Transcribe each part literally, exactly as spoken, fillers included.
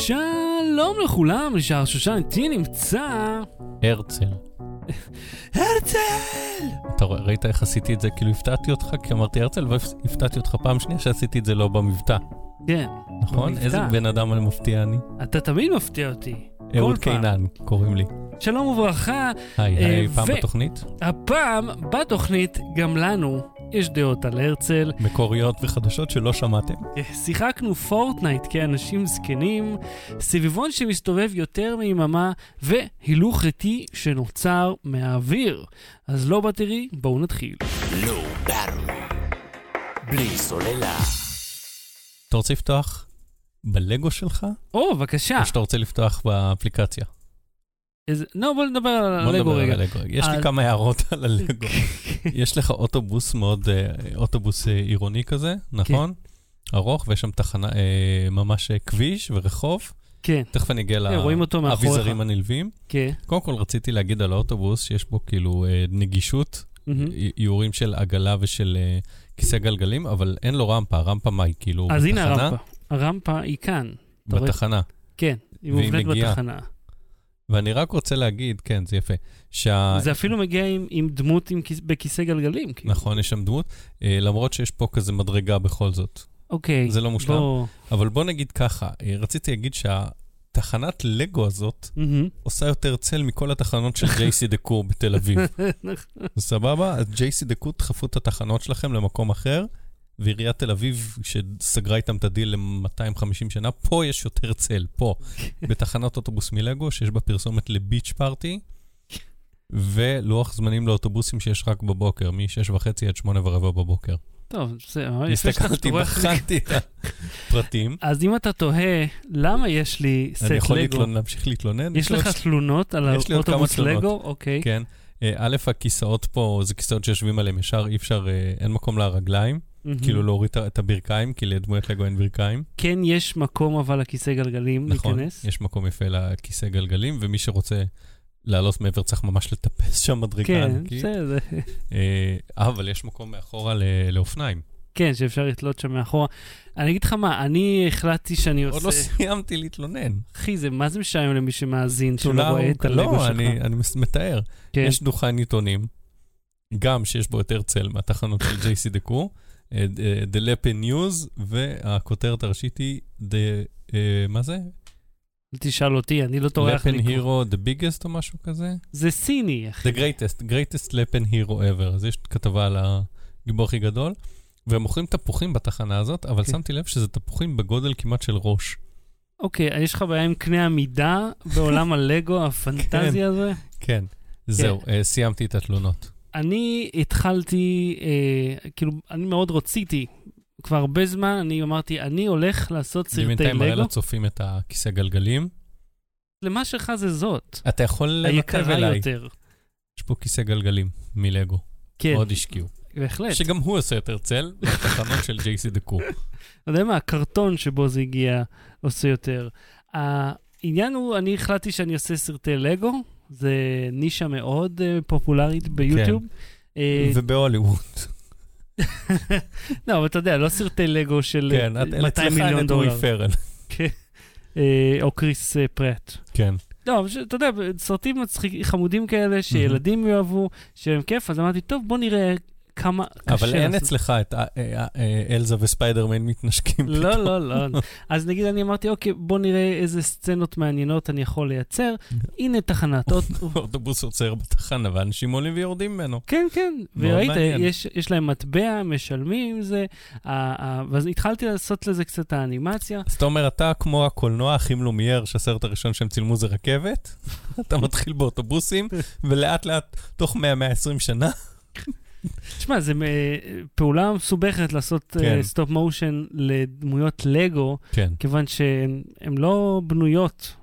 שלום לכולם, לשער שושן, תהיה נמצא... הרצל. הרצל! אתה רואה, ראית איך עשיתי את זה? כאילו הפתעתי אותך, כי אמרתי הרצל, והפתעתי אותך פעם שנייה שעשיתי את זה לא במבטא. כן. נכון? איזה בן אדם אני מפתיע אני. אתה תמיד מפתיע אותי. אהוד קינן, קוראים לי. שלום וברכה. היי, היי, פעם בתוכנית? הפעם בתוכנית גם לנו יש דעות על הרצל. מקוריות וחדשות שלא שמעתם. שיחקנו פורטנייט כאנשים זקנים, סביבון שמסתובב יותר מיממה, והילוך ריטי שנוצר מהאוויר. אז לא בטרי, בואו נתחיל. לא ברור. בלי סוללה. אתה רוצה לפתוח בלגו שלך? או, בבקשה. או שאתה רוצה לפתוח באפליקציה? לא, בוא נדבר על הלגו רגע. יש לי כמה הערות על הלגו. יש לך אוטובוס מאוד, אוטובוס עירוני כזה, נכון? ארוך, ויש שם תחנה, ממש כביש ורחוב. כן. תכף אני אגיע לאביזרים הנלווים. כן. קודם כל רציתי להגיד על האוטובוס שיש בו כאילו נגישות, איורים של עגלה ושל כיסא גלגלים, אבל אין לו רמפה, הרמפה מהי כאילו בתחנה. אז הנה הרמפה. הרמפה היא כאן. בתחנה. כן, היא מובנית בתחנה. ואני רק רוצה להגיד, כן, זה יפה. שה... זה אפילו מגיע עם, עם דמות עם, בכיסא גלגלים. כאילו. נכון, יש שם דמות, למרות שיש פה כזה מדרגה בכל זאת. אוקיי. זה לא מושלם. בוא... אבל בוא נגיד ככה, רציתי להגיד שהתחנת לגו הזאת mm-hmm. עושה יותר צל מכל התחנות של ג'י סי דקור בתל אביב. סבבה? אז ג'י סי דקור תחפו את התחנות שלכם למקום אחר, ועיריית תל אביב, שסגרה איתם את הדיל ל-מאתיים וחמישים שנה, פה יש יותר צל, פה. בתחנת אוטובוס מלגו, שיש בה פרסומת לביץ' פארטי, ולוח זמנים לאוטובוסים שיש רק בבוקר, מ-שש וחצי עד שמונה ורבע בבוקר. טוב, זה... הסתכלתי, בחנתי את הפרטים. אז אם אתה תוהה, למה יש לי סט לגו? אני יכול להמשיך להתלונן? יש לך תלונות על האוטובוס לגו? אוקיי. כן. א', הכיסאות פה, זה כיסאות שיושבים עליהם, ישר אי אפשר, אין מקום לרגליים. כאילו להוריד את הברכיים, כי לדמויות לגו אין ברכיים. כן, יש מקום אבל לכיסא גלגלים להיכנס. נכון, יש מקום יפה לכיסא גלגלים, ומי שרוצה לעלות מעבר צריך ממש לטפס שם מדרגה. כן, בסדר. אבל יש מקום מאחורה לאופניים. כן, שאפשר לתלות שם מאחורה. אני אגיד לך מה, אני החלטתי שאני עושה... עוד לא סיימתי להתלונן. אחי, זה מה זה משעם למי שמאזין שלא רואה את הלגו שלך? לא, אני מתאר. יש דוכן עיתונים, גם שיש בו יותר צל מהתחנות של ג'י סי דקור, The Lepe News, והכותרת הראשית היא, מה זה? תשאל אותי, אני לא תורח לקרוא. Lepen Hero, The Biggest או משהו כזה? זה סיני, אחי. The Greatest, Greatest Lepen Hero Ever. אז יש כתבה על הגיבור הכי גדול, והם מוכרים תפוחים בתחנה הזאת, אבל שמתי לב שזה תפוחים בגודל כמעט של ראש. אוקיי, יש לך בעיה עם קנה המידה בעולם הלגו, הפנטזיה הזה? כן, זהו, סיימתי את התלונות. אני התחלתי, אה, כאילו, אני מאוד רציתי, כבר הרבה זמן, אני אמרתי, אני הולך לעשות סרטי לגו. בינתיים הרי לצופים את הכיסא גלגלים. למה שלך זה זאת? אתה יכול לנקב אליי. יותר. יש פה כיסא גלגלים מלגו. כן. מאוד השקיעו. בהחלט. שגם הוא עושה יותר צל, בתחנות של ג'י סי דקור. אתה יודע מה, הקרטון שבו זה הגיע עושה יותר. העניין הוא, אני החלטתי שאני עושה סרטי לגו, זה נישה מאוד uh, פופולרית ביוטיוב. כן. Uh, ובהוליווד. לא, אבל אתה יודע, לא סרטי לגו של כן, מאתיים מיליון דולר. כן. uh, או קריס uh, פרט. כן. לא, אבל אתה יודע, סרטים מצחיק, חמודים כאלה, שילדים יאהבו, שהם כיף, אז אמרתי, טוב, בוא נראה כמה... אבל אין אצלך את אלזה וספיידרמן מתנשקים. לא, לא, לא. אז נגיד אני אמרתי, אוקיי, בוא נראה איזה סצנות מעניינות אני יכול לייצר. הנה תחנת. אוטובוס עוצר בתחנה, ואנשים עולים ויורדים ממנו. כן, כן. וראית, יש להם מטבע, משלמים עם זה, ואז התחלתי לעשות לזה קצת האנימציה. אז אתה אומר, אתה כמו הקולנוע, אחים לומייר, שהסרט הראשון שהם צילמו זה רכבת, אתה מתחיל באוטובוסים, ולאט לאט, תוך מאה עשרים שנה תשמע, זו פעולה מסובכת לעשות סטופ מושן לדמויות לגו, כיוון שהן לא בנויות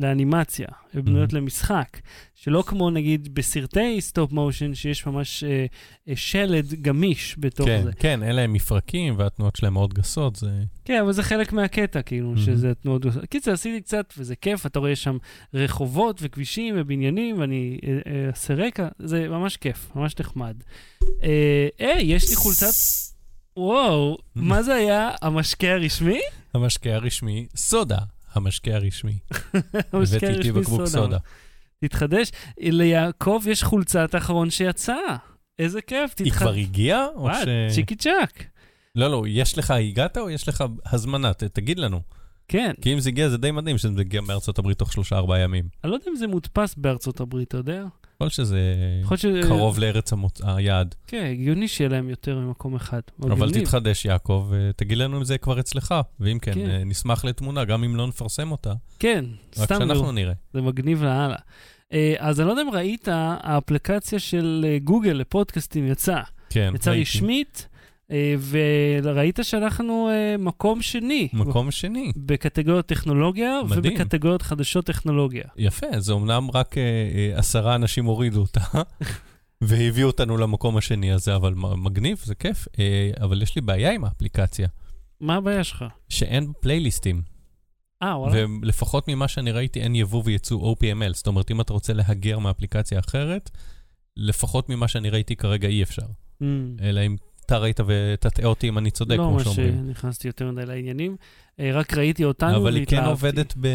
לאנימציה, הן בנויות למשחק, שלא כמו נגיד בסרטי סטופ מושן, שיש ממש שלד גמיש בתוך זה. כן, אלה הם מפרקים והתנועות שלהם מאוד גסות. כן, אבל זה חלק מהקטע, כאילו, שזה תנועות גסות. קיצר, עשיתי קצת, וזה כיף, אתה רואה שם רחובות וכבישים ובניינים, ואני אעשה רקע, זה ממש כיף, ממש נחמד. אה, יש לי חולצת... וואו, מה זה היה? המשקה הרשמי? המשקה הרשמי, סודה. המשקה הרשמי. הבאתי איתי בקבוק סודה. תתחדש. ליעקב יש חולצת האחרון שיצאה. איזה כיף. היא כבר הגיעה? צ'יקי צ'ק. לא, לא, יש לך הגעת או יש לך הזמנה? תגיד לנו. כן. כי אם זה הגיע, זה די מדהים שזה הגיע מארצות הברית תוך שלושה ארבעה ימים. אני לא יודע אם זה מודפס בארצות הברית, אתה יודע? יכול שזה קרוב לארץ היעד. כן, הגיוני שיהיה להם יותר ממקום אחד. אבל תתחדש, יעקב, תגיד לנו אם זה כבר אצלך, ואם כן, נשמח לתמונה, גם אם לא נפרסם אותה. כן, סתם לא. זה מגניב להלאה. אז אני לא יודע אם ראית, האפליקציה של גוגל לפודקאסטים יצאה. כן, ראיתי. יצאה רשמית, וראית שאנחנו מקום שני. מקום שני. בקטגוריות טכנולוגיה ובקטגוריות חדשות טכנולוגיה. יפה, זה אומנם רק עשרה אנשים הורידו אותה, והביאו אותנו למקום השני הזה, אבל מגניב, זה כיף. אבל יש לי בעיה עם האפליקציה. מה הבעיה שלך? שאין פלייליסטים. ולפחות ממה שאני ראיתי, אין יבוא ויצוא או פי אם אל. זאת אומרת, אם אתה רוצה להגר מאפליקציה אחרת, לפחות ממה שאני ראיתי כרגע אי אפשר. אלא אם אתה ראית ותטעה אותי אם אני צודק, כמו שאומרים. לא, מה שנכנסתי יותר מדי לעניינים. רק ראיתי אותנו והתלהבתי. אבל היא כן עובדת ב...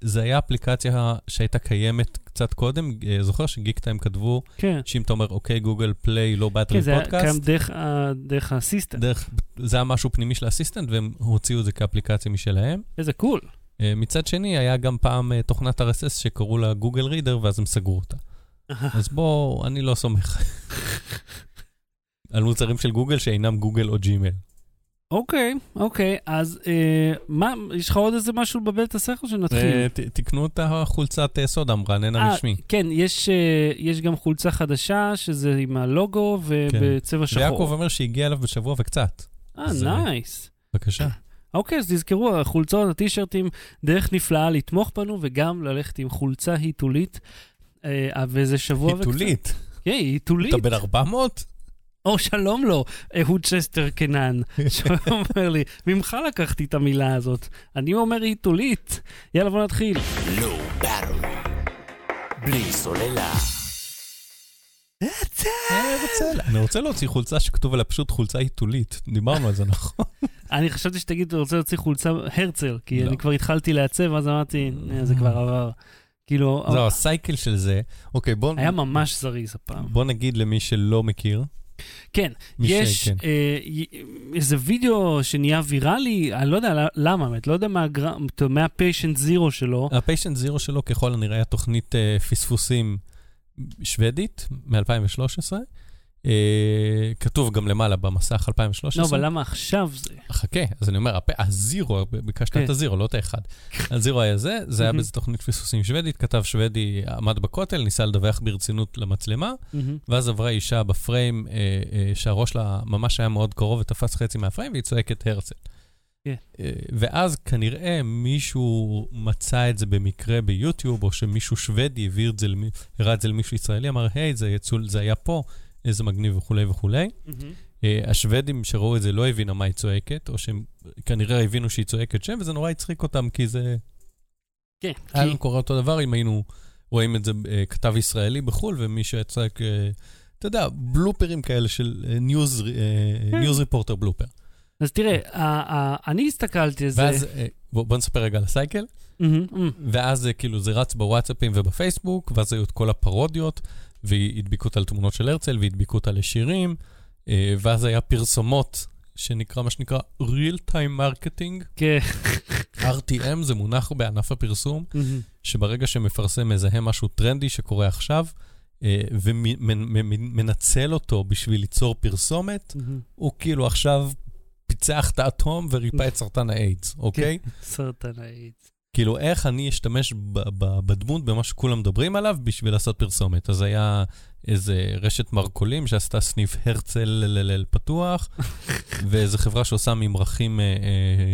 זה היה אפליקציה שהייתה קיימת קצת קודם. זוכר שגיקטיים כתבו, שאם אתה אומר, אוקיי, גוגל פליי, לא באטרי פודקאסט. כן, זה קיים דרך, דרך האסיסטנט. דרך, זה היה משהו פנימי של האסיסטנט, והם הוציאו את זה כאפליקציה משלהם. איזה קול. מצד שני, היה גם פעם תוכנת אר אס אס שקראו לה גוגל רידר, ואז הם סגרו אותה. אז בוא, אני לא סומך. על מוצרים של גוגל שאינם גוגל או ג'ימל. אוקיי, אוקיי, אז מה, יש לך עוד איזה משהו בבלת השכל שנתחיל? תקנו את החולצת סוד, המרנן הרשמי. כן, יש גם חולצה חדשה, שזה עם הלוגו ובצבע שחור. ויעקב אומר שהגיע אליו בשבוע וקצת. אה, נייס. בבקשה. אוקיי, אז תזכרו, החולצות, הטישרטים, דרך נפלאה לתמוך בנו, וגם ללכת עם חולצה היטולית, וזה שבוע וקצת. היטולית? כן, היטולית. אתה בין ארבע מאות? או שלום לו, אהוד שסטר קנן, שאומר לי, ממך לקחתי את המילה הזאת, אני אומר היטולית. יאללה, בוא נתחיל. לא ברור, בלי סוללה. הרצל. אני רוצה להוציא חולצה שכתוב עליה פשוט חולצה היטולית, דיברנו על זה נכון. אני חשבתי שתגיד, אתה רוצה להוציא חולצה הרצל, כי אני כבר התחלתי לעצב, אז אמרתי, זה כבר עבר. כאילו... זהו, הסייקל של זה, אוקיי, בוא... היה ממש זריז הפעם. בוא נגיד למי שלא מכיר... כן, יש איזה וידאו שנהיה ויראלי, אני לא יודע למה, אני לא יודע מה הפיישנט זירו שלו. הפיישנט זירו שלו ככל הנראה היה תוכנית פספוסים שוודית מ-אלפיים ושלוש עשרה, כתוב גם למעלה במסך אלפיים ושלוש עשרה. לא, אבל למה עכשיו זה? חכה, אז אני אומר, הזירו, ביקשת את הזירו, לא את האחד. הזירו היה זה, זה היה בזה תוכנית פספוסים שוודית, כתב שוודי עמד בכותל, ניסה לדווח ברצינות למצלמה, ואז עברה אישה בפריים, שהראש לה ממש היה מאוד קרוב, ותפס חצי מהפריים, והיא צועקת הרצל. ואז כנראה מישהו מצא את זה במקרה ביוטיוב, או שמישהו שוודי הביא את זה, הראה את זה למישהו ישראלי, אמר, היי, זה היה פה, איזה מגניב וכולי וכולי. השוודים שראו את זה לא הבינו מה היא צועקת, או שהם כנראה הבינו שהיא צועקת שם, וזה נורא הצחיק אותם, כי זה... כן. היה קורה אותו דבר, אם היינו רואים את זה כתב ישראלי בחול, ומי שצועק, אתה יודע, בלופרים כאלה של ניוז ריפורטר בלופר. אז תראה, אני הסתכלתי על זה... ואז, בוא נספר רגע על הסייקל, ואז כאילו זה רץ בוואטסאפים ובפייסבוק, ואז היו את כל הפרודיות, והדביקו אותה לתמונות של הרצל, והדביקו אותה לשירים, ואז היה פרסומות, שנקרא, מה שנקרא, real time marketing. כן. אר טי אם זה מונח בענף הפרסום, שברגע שמפרסם מזהה משהו טרנדי שקורה עכשיו, ומנצל אותו בשביל ליצור פרסומת, הוא כאילו עכשיו פיצח את האטום וריפא את סרטן האיידס, אוקיי? סרטן האיידס. כאילו, איך אני אשתמש בדמות, במה שכולם מדברים עליו, בשביל לעשות פרסומת. אז היה איזה רשת מרקולים שעשתה סניף הרצל פתוח, ואיזו חברה שעושה ממרחים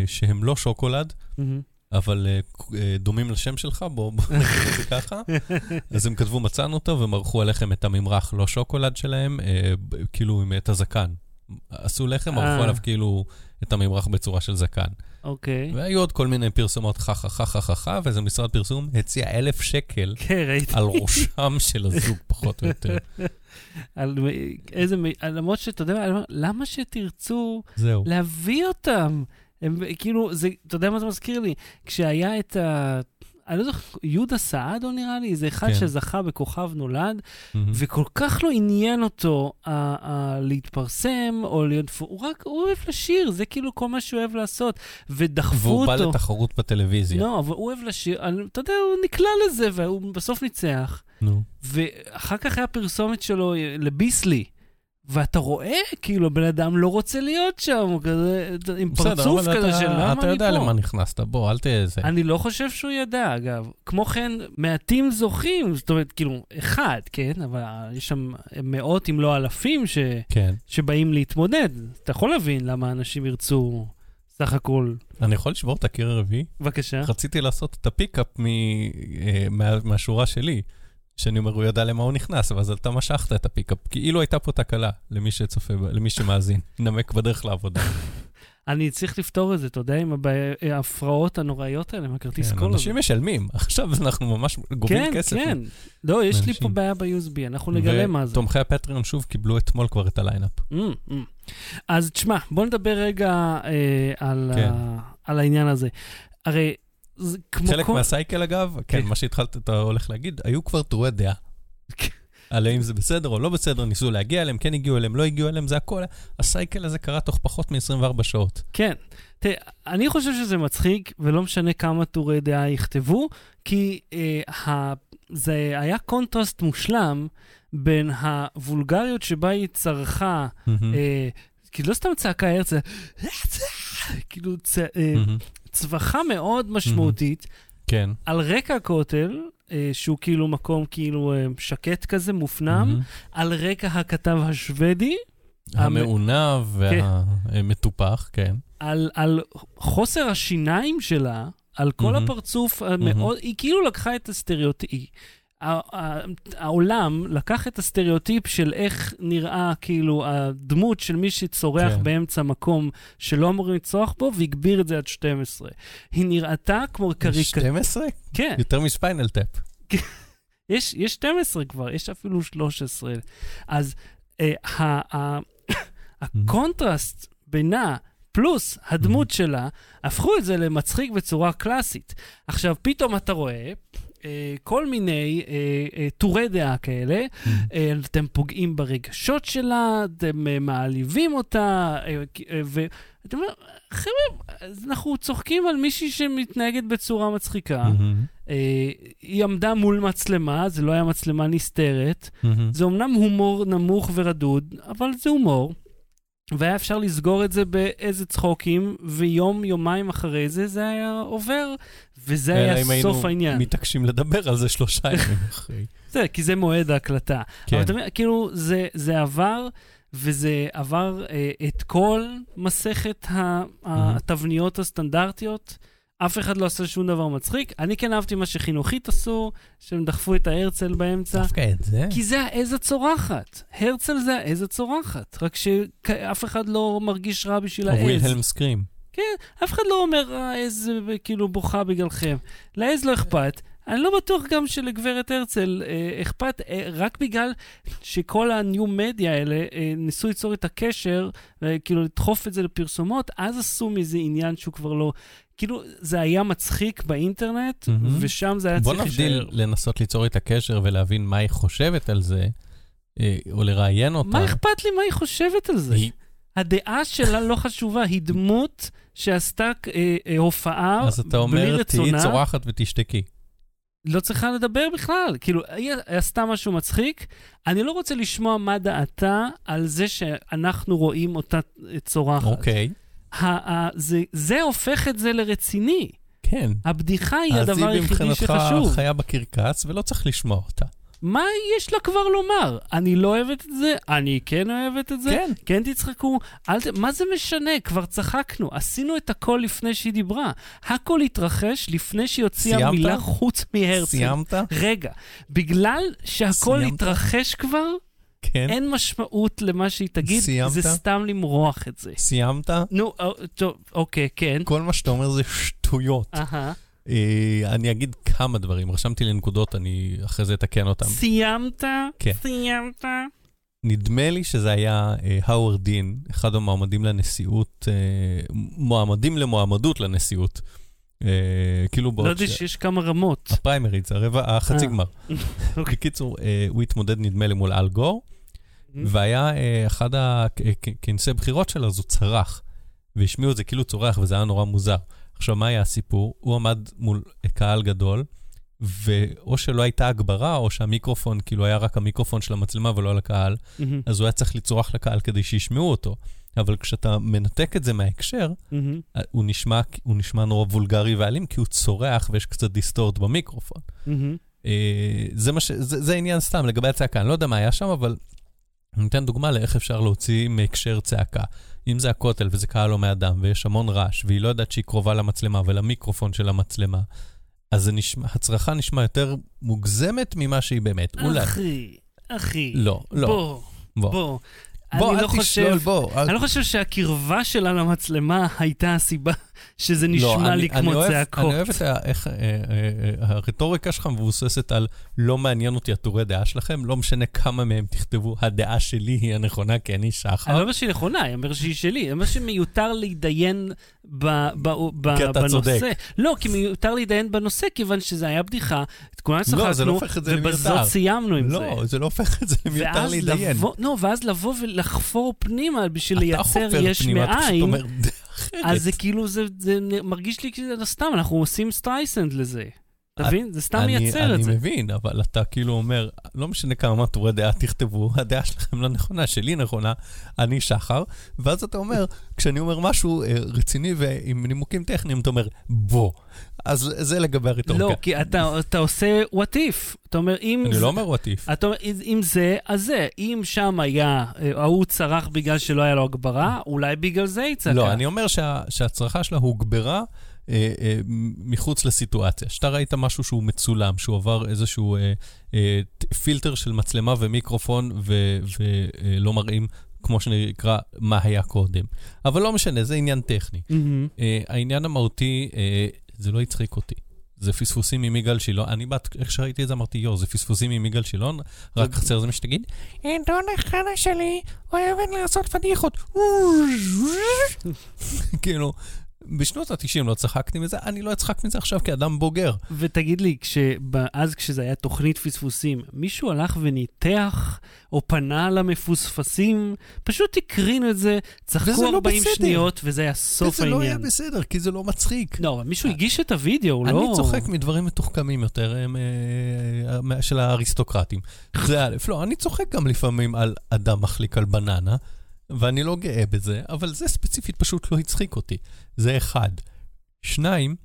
שהם לא שוקולד, אבל דומים לשם שלך, בואו נגיד את זה ככה. אז הם כתבו, מצאנו אותו, ומרחו עליכם את הממרח לא שוקולד שלהם, כאילו, עם את הזקן. עשו לחם, מרחו עליו כאילו את הממרח בצורה של זקן. אוקיי. והיו עוד כל מיני פרסומות חכה, חכה, חכה, ואיזה משרד פרסום הציע אלף שקל על ראשם של הזוג, פחות או יותר. למרות שאתה יודע, למה שתרצו להביא אותם? הם, כאילו, זה, אתה יודע מה זה מזכיר לי? כשהיה את ה... אני לא זוכר, יהודה סעד או נראה לי, זה אחד כן. שזכה בכוכב נולד, mm-hmm. וכל כך לא עניין אותו ה- ה- להתפרסם, או להיות... הוא רק הוא אוהב לשיר, זה כאילו כל מה שהוא אוהב לעשות, ודחפו והוא אותו. והוא בא לתחרות בטלוויזיה. לא, אבל הוא אוהב לשיר, אני, אתה יודע, הוא נקלע לזה, והוא בסוף ניצח. נו. ואחר כך היה פרסומת שלו לביסלי, ואתה רואה, כאילו, בן אדם לא רוצה להיות שם, כזה, עם פרצוף כזה של למה אני פה. אתה יודע למה נכנסת, בוא, אל תהיה איזה. אני לא חושב שהוא ידע, אגב. כמו כן, מעטים זוכים, זאת אומרת, כאילו, אחד, כן? אבל יש שם מאות, אם לא אלפים, שבאים להתמודד. אתה יכול להבין למה אנשים ירצו, סך הכל. אני יכול לשבור את הקיר הרביעי? בבקשה. רציתי לעשות את הפיקאפ מהשורה שלי. שאני אומר, הוא ידע למה הוא נכנס, ואז אתה משכת את הפיקאפ, כאילו הייתה פה תקלה, למי שצופה, למי שמאזין, נמק בדרך לעבודה. אני צריך לפתור את זה, אתה יודע, עם ההפרעות הנוראיות האלה, עם הכרטיס קול. אנשים משלמים, עכשיו אנחנו ממש גובים כסף. כן, כן, לא, יש לי פה בעיה ב-יו אס בי, אנחנו נגלה מה זה. ותומכי הפטריון שוב קיבלו אתמול כבר את הליינאפ. אז תשמע, בוא נדבר רגע על העניין הזה. הרי, חלק מהסייקל אגב, כן, מה שהתחלת, אתה הולך להגיד, היו כבר תרועי דעה. על אם זה בסדר או לא בסדר, ניסו להגיע אליהם, כן הגיעו אליהם, לא הגיעו אליהם, זה הכל. הסייקל הזה קרה תוך פחות מ-עשרים וארבע שעות. כן. תראה, אני חושב שזה מצחיק, ולא משנה כמה תרועי דעה יכתבו, כי זה היה קונטרסט מושלם בין הוולגריות שבה היא צרכה, כי לא סתם צעקה הרצל, כאילו צווחה מאוד משמעותית, כן. על רקע הכותל, שהוא כאילו מקום כאילו שקט כזה, מופנם, על רקע הכתב השוודי, המעונב והמטופח, כן. על, על חוסר השיניים שלה, על כל הפרצוף המאוד, היא כאילו לקחה את הסטריאוטיפ, העולם לקח את הסטריאוטיפ של איך נראה כאילו הדמות של מי שצורח כן. באמצע מקום שלא אמורים לצרוח בו, והגביר את זה עד שתים עשרה. היא נראתה כמו קריקטורה. שתים עשרה? כן. יותר מספיינל טאפ. יש, יש שתים עשרה כבר, יש אפילו שלוש עשרה. אז אה, ה- ה- הקונטרסט בינה פלוס הדמות שלה, הפכו את זה למצחיק בצורה קלאסית. עכשיו פתאום אתה רואה... כל מיני תורי דעה כאלה, אתם פוגעים ברגשות שלה, אתם מעליבים אותה, ואתם אומרים, חבר'ה, אנחנו צוחקים על מישהי שמתנהגת בצורה מצחיקה, היא עמדה מול מצלמה, זה לא היה מצלמה נסתרת, זה אומנם הומור נמוך ורדוד, אבל זה הומור, והיה אפשר לסגור את זה באיזה צחוקים, ויום, יומיים אחרי זה, זה היה עובר, וזה היה סוף העניין. מתעקשים לדבר על זה שלושה ימים אחרי. זה, כי זה מועד ההקלטה. אבל אתה אומר, כאילו, זה עבר, וזה עבר את כל מסכת התבניות הסטנדרטיות, אף אחד לא עשה שום דבר מצחיק. אני כן אהבתי מה שחינוכית עשו, שהם דחפו את ההרצל באמצע. דווקא את זה. כי זה העז הצורחת. הרצל זה העז הצורחת. רק שאף אחד לא מרגיש רע בשביל העז. ווילהלם סקרים. כן, אף אחד לא אומר, העז כאילו בוכה בגללכם. לעז לא אכפת. אני לא בטוח גם שלגברת הרצל אכפת, רק בגלל שכל הניו-מדיה האלה ניסו ליצור את הקשר, כאילו לדחוף את זה לפרסומות, אז עשו מזה עניין שהוא כבר לא... כאילו, זה היה מצחיק באינטרנט, mm-hmm. ושם זה היה צריך להישאר. בוא נבדיל ש... לנסות ליצור את הקשר ולהבין מה היא חושבת על זה, או לראיין אותה. מה אכפת לי מה היא חושבת על זה? היא... הדעה שלה לא חשובה, היא דמות שעשתה אה, אה, הופעה בלי רצונה. אז אתה אומר, תהי צורחת ותשתקי. לא צריכה לדבר בכלל. כאילו, היא עשתה משהו מצחיק. אני לא רוצה לשמוע מה דעתה על זה שאנחנו רואים אותה צורחת. אוקיי. Okay. זה, זה הופך את זה לרציני. כן. הבדיחה היא הדבר היחידי שחשוב. אז היא במחנתך חיה בקרקס ולא צריך לשמוע אותה. מה יש לה כבר לומר? אני לא אוהבת את זה, אני כן אוהבת את זה, כן, כן תצחקו, אל ת... מה זה משנה? כבר צחקנו, עשינו את הכל לפני שהיא דיברה, הכל התרחש לפני שהיא הוציאה מילה חוץ מהרצל. סיימת? רגע, בגלל שהכל סיימת? התרחש כבר, כן. אין משמעות למה שהיא תגיד, סיימת? זה סתם למרוח את זה. סיימת? נו, אוקיי, כן. כל מה שאתה אומר זה שטויות. אהה. אני אגיד כמה דברים, רשמתי לנקודות, אני אחרי זה אתקן אותם. סיימת? כן. סיימת? נדמה לי שזה היה האוורד דין, אחד המועמדים לנשיאות, מועמדים למועמדות לנשיאות. כאילו בעוד ש... לא יודע שיש כמה רמות. הפריימריץ, הרבע, החצי גמר. בקיצור, הוא התמודד נדמה לי מול אל גור, והיה אחד הכנסי בחירות שלה, זו צרח, והשמיעו את זה כאילו צורח, וזה היה נורא מוזר. עכשיו, מה היה הסיפור? הוא עמד מול קהל גדול, ואו שלא הייתה הגברה, או שהמיקרופון, כאילו היה רק המיקרופון של המצלמה ולא לקהל, אז הוא היה צריך לצורח לקהל כדי שישמעו אותו. אבל כשאתה מנתק את זה מההקשר, הוא נשמע, הוא נשמע נורא וולגרי ואלים, כי הוא צורח ויש קצת דיסטורט במיקרופון. זה מה ש... זה, זה עניין סתם, לגבי הצעקה. אני לא יודע מה היה שם, אבל אני אתן דוגמה לאיך אפשר להוציא מהקשר צעקה. אם זה הכותל וזה קהל לא מאדם, ויש המון רעש, והיא לא יודעת שהיא קרובה למצלמה ולמיקרופון של המצלמה, אז הצרחה נשמע יותר מוגזמת ממה שהיא באמת. אחי, אחי. לא, לא. בוא, בוא. בוא, אל תשלול, בוא. אני לא חושב שהקרבה שלה למצלמה הייתה הסיבה שזה נשמע לי כמו צעקות. אני אוהב איך הרטוריקה שלך מבוססת על לא מעניין אותי התורי דעה שלכם, לא משנה כמה מהם תכתבו, הדעה שלי היא הנכונה, כי אני שחר. אני לא אומר שהיא נכונה, אני אומר שהיא שלי. אני אומר שמיותר להתדיין בנושא. כי אתה צודק. לא, כי מיותר להתדיין בנושא, כיוון שזה היה בדיחה. כולנו שחקנו, ובזאת סיימנו עם זה. לא, זה לא הופך את זה למיותר להתדיין. ואז לבוא ולחפור פנימה בשביל לייצר יש מאין. אז זה כאילו, זה, זה מרגיש לי שזה סתם, אנחנו עושים סטרייסנד לזה. תבין? זה סתם מייצר את זה. אני מבין, אבל אתה כאילו אומר, לא משנה כמה תורי דעה תכתבו, הדעה שלכם לא נכונה, שלי נכונה, אני שחר, ואז אתה אומר, כשאני אומר משהו רציני ועם נימוקים טכניים, אתה אומר, בוא. אז זה לגבי הרטוריקה. לא, כי אתה, אתה עושה what if. אתה אומר, אם אני זה, לא אומר what if. אתה אומר, אם זה, אז זה. אם שם היה, ההוא צרח בגלל שלא היה לו הגברה, אולי בגלל זה יצרח. לא, אני אומר שה, שהצרחה שלה הוגברה, מחוץ לסיטואציה. שאתה ראית משהו שהוא מצולם, שהוא עבר איזשהו פילטר של מצלמה ומיקרופון, ולא מראים, כמו שנקרא, מה היה קודם. אבל לא משנה, זה עניין טכני. העניין המהותי, זה לא יצחיק אותי. זה פספוסים ממיגל שילון. אני באת, איך שראיתי את זה, אמרתי, יו, זה פספוסים ממיגל שילון, רק חסר זה מה שתגיד. אדון החנה שלי אוהבת לעשות פדיחות. כאילו, בשנות ה-תשעים לא צחקתי מזה, אני לא אצחק מזה עכשיו כאדם בוגר. ותגיד לי, אז כשזה היה תוכנית פספוסים, מישהו הלך וניתח, או פנה למפוספסים, פשוט תקרינו את זה, צחקו ארבעים שניות, וזה היה סוף העניין. וזה לא היה בסדר, כי זה לא מצחיק. לא, מישהו הגיש את הוידאו, לא... אני צוחק מדברים מתוחכמים יותר, של האריסטוקרטים. זה א', לא, אני צוחק גם לפעמים על אדם מחליק על בננה, ואני לא גאה בזה, אבל זה ספציפית פשוט לא הצחיק אותי. זה אחד. שניים,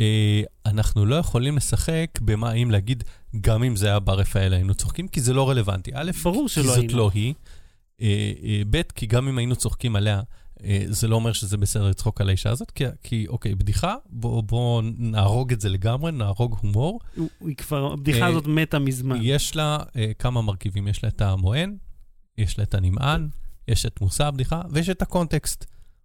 אה, אנחנו לא יכולים לשחק במה אם להגיד, גם אם זה היה ברפאל, היינו צוחקים, כי זה לא רלוונטי. א', ברור שלא היינו. כי זאת לא היא. אה, אה, ב', כי גם אם היינו צוחקים עליה, אה, זה לא אומר שזה בסדר לצחוק על האישה הזאת, כי, כי אוקיי, בדיחה, בוא, בוא נהרוג את זה לגמרי, נהרוג הומור. היא כבר, הבדיחה אה, הזאת מתה מזמן. יש לה אה, כמה מרכיבים, יש לה את המוען, יש לה את הנמען, יש את מושא הבדיחה, ויש את הקונטקסט,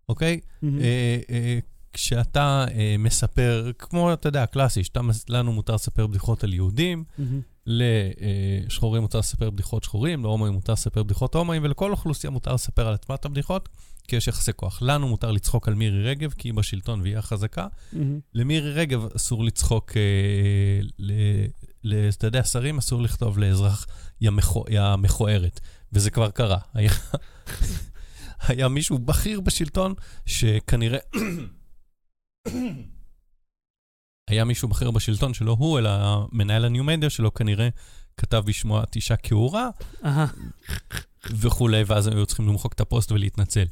אוקיי? Mm-hmm. אה, אה, כשאתה אה, מספר, כמו, אתה יודע, הקלאסי, שאתה, לנו מותר לספר בדיחות על יהודים, mm-hmm. לשחורים מותר לספר בדיחות שחורים, להומואים מותר לספר בדיחות הומואים, ולכל אוכלוסייה מותר לספר על עצמת הבדיחות, כי יש יחסי כוח. לנו מותר לצחוק על מירי רגב, כי היא בשלטון והיא החזקה. Mm-hmm. למירי רגב אסור לצחוק, אה, לתדעי השרים אסור לכתוב לאזרח ימכוערת. וזה כבר קרה. היה, היה מישהו בכיר בשלטון, שכנראה... היה מישהו בכיר בשלטון שלא הוא, אלא מנהל הניו-מדיה שלו, כנראה כתב בשמו אישה כאורה, וכולי, ואז הם היו צריכים למחוק את הפוסט ולהתנצל.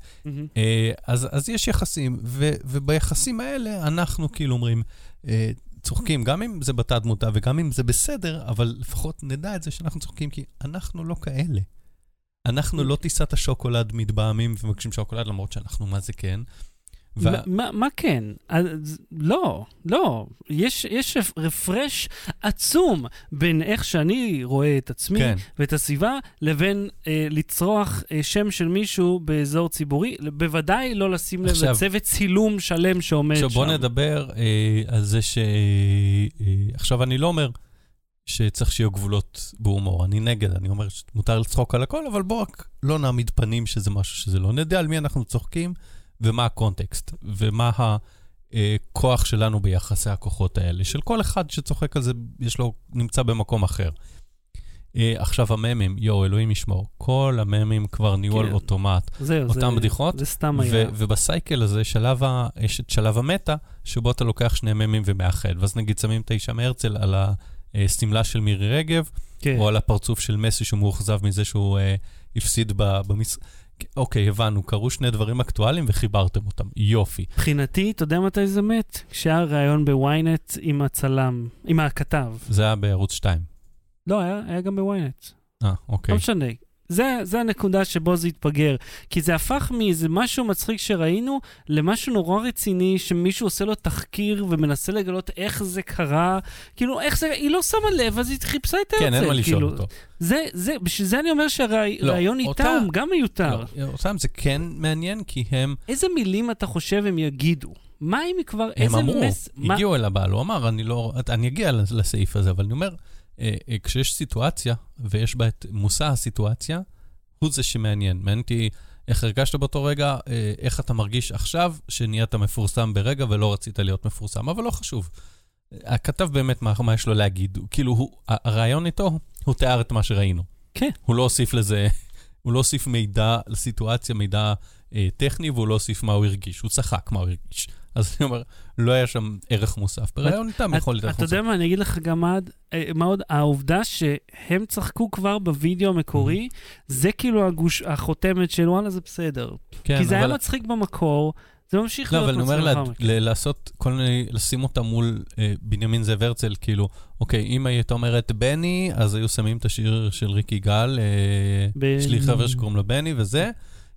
אז, אז יש יחסים, ו, וביחסים האלה אנחנו כאילו אומרים... צוחקים, גם אם זה בתת מודע וגם אם זה בסדר, אבל לפחות נדע את זה שאנחנו צוחקים, כי אנחנו לא כאלה. אנחנו לא טיסת השוקולד מתבאמים ומבקשים שוקולד, למרות שאנחנו מה זה כן. מה כן? לא, לא. יש רפרש עצום בין איך שאני רואה את עצמי ואת הסביבה, לבין לצרוח שם של מישהו באזור ציבורי, בוודאי לא לשים לב לצוות צילום שלם שעומד שם. עכשיו בוא נדבר על זה ש... עכשיו אני לא אומר שצריך שיהיו גבולות בהומור. אני נגד, אני אומר שמותר לצחוק על הכל, אבל בוא רק לא נעמיד פנים שזה משהו שזה לא. נדע על מי אנחנו צוחקים, ומה הקונטקסט, ומה הכוח שלנו ביחסי הכוחות האלה, של כל אחד שצוחק על זה, יש לו, נמצא במקום אחר. עכשיו הממים, יו, אלוהים ישמור, כל הממים כבר ניהול כן. אוטומט, זהו, אותם זה, בדיחות, זה סתם ו- היה. ובסייקל הזה שלב ה- יש את שלב המטה, שבו אתה לוקח שני ממים ומאחד, ואז נגיד שמים תשע מהרצל על הסמלה של מירי רגב, כן. או על הפרצוף של מסי שהוא מורחזב מזה שהוא אה, הפסיד במס... אוקיי, הבנו, קראו שני דברים אקטואליים וחיברתם אותם, יופי. מבחינתי, אתה יודע מתי זה מת? כשהיה רעיון בוויינט עם הצלם, עם הכתב. זה היה בערוץ שתיים. לא, היה, היה גם בוויינט. אה, אוקיי. לא משנה. זה, זה הנקודה שבו זה התפגר. כי זה הפך מאיזה משהו מצחיק שראינו למשהו נורא רציני שמישהו עושה לו תחקיר ומנסה לגלות איך זה קרה. כאילו, איך זה... היא לא שמה לב, אז היא חיפשה את הרצל. כן, אין מה לשאול אותו. זה, זה, בשביל זה אני אומר שהרעיון איתם גם מיותר. אותם זה כן מעניין, כי הם... איזה מילים אתה חושב הם יגידו? מה הם כבר... הם אמרו, הגיעו אל הבעל. הוא אמר, אני לא... אני אגיע לסעיף הזה, אבל אני אומר... כשיש סיטואציה, ויש בה את מושא הסיטואציה, הוא זה שמעניין. מעניינתי איך הרגשת באותו רגע, איך אתה מרגיש עכשיו, שנהיית מפורסם ברגע, ולא רצית להיות מפורסם, אבל לא חשוב. הכתב באמת מה, מה יש לו להגיד. כאילו, הוא, הרעיון איתו, הוא תיאר את מה שראינו. כן. הוא לא הוסיף לזה, הוא לא הוסיף מידע לסיטואציה, מידע אה, טכני, והוא לא הוסיף מה הוא הרגיש. הוא צחק מה הוא הרגיש. אז אני אומר, לא היה שם ערך מוסף. ברעיון איתם יכול להיות ערך מוסף. אתה יודע מה, אני אגיד לך גם מאוד, העובדה שהם צחקו כבר בווידאו המקורי, זה כאילו החותמת של וואלה זה בסדר. כי זה היה מצחיק במקור, זה ממשיך להיות מצחיק. לא, אבל אני אומר לעשות, כל מיני, לשים אותה מול בנימין זאב הרצל, כאילו, אוקיי, אם הייתה אומרת בני, אז היו שמים את השיר של ריקי גל, יש לי חבר שקוראים לו בני וזה,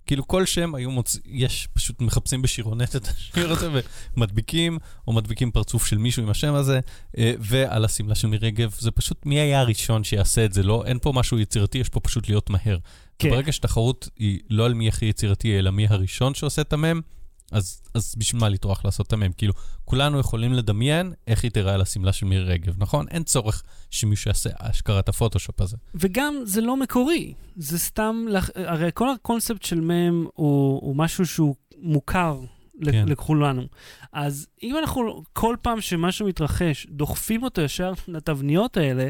כאילו כל שם היו מוצאים, יש, פשוט מחפשים בשירונט את השיר הזה, ומדביקים, או מדביקים פרצוף של מישהו עם השם הזה, ועל הסמלה של מירי רגב, זה פשוט מי היה הראשון שיעשה את זה, לא, אין פה משהו יצירתי, יש פה פשוט להיות מהר. כן. וברגע שתחרות היא לא על מי הכי יצירתי, אלא מי הראשון שעושה את המם, אז, אז בשביל מה לתרוח לעשות את המם? כאילו, כולנו יכולים לדמיין איך היא תראה על הסמלה של מירי רגב, נכון? אין צורך שמישהו יעשה אשכרת הפוטושופ הזה. וגם זה לא מקורי. זה סתם, הרי כל הקונספט של מם הוא, הוא משהו שהוא מוכר כן. לכולנו. אז אם אנחנו כל פעם שמשהו מתרחש, דוחפים אותו ישר לתבניות האלה,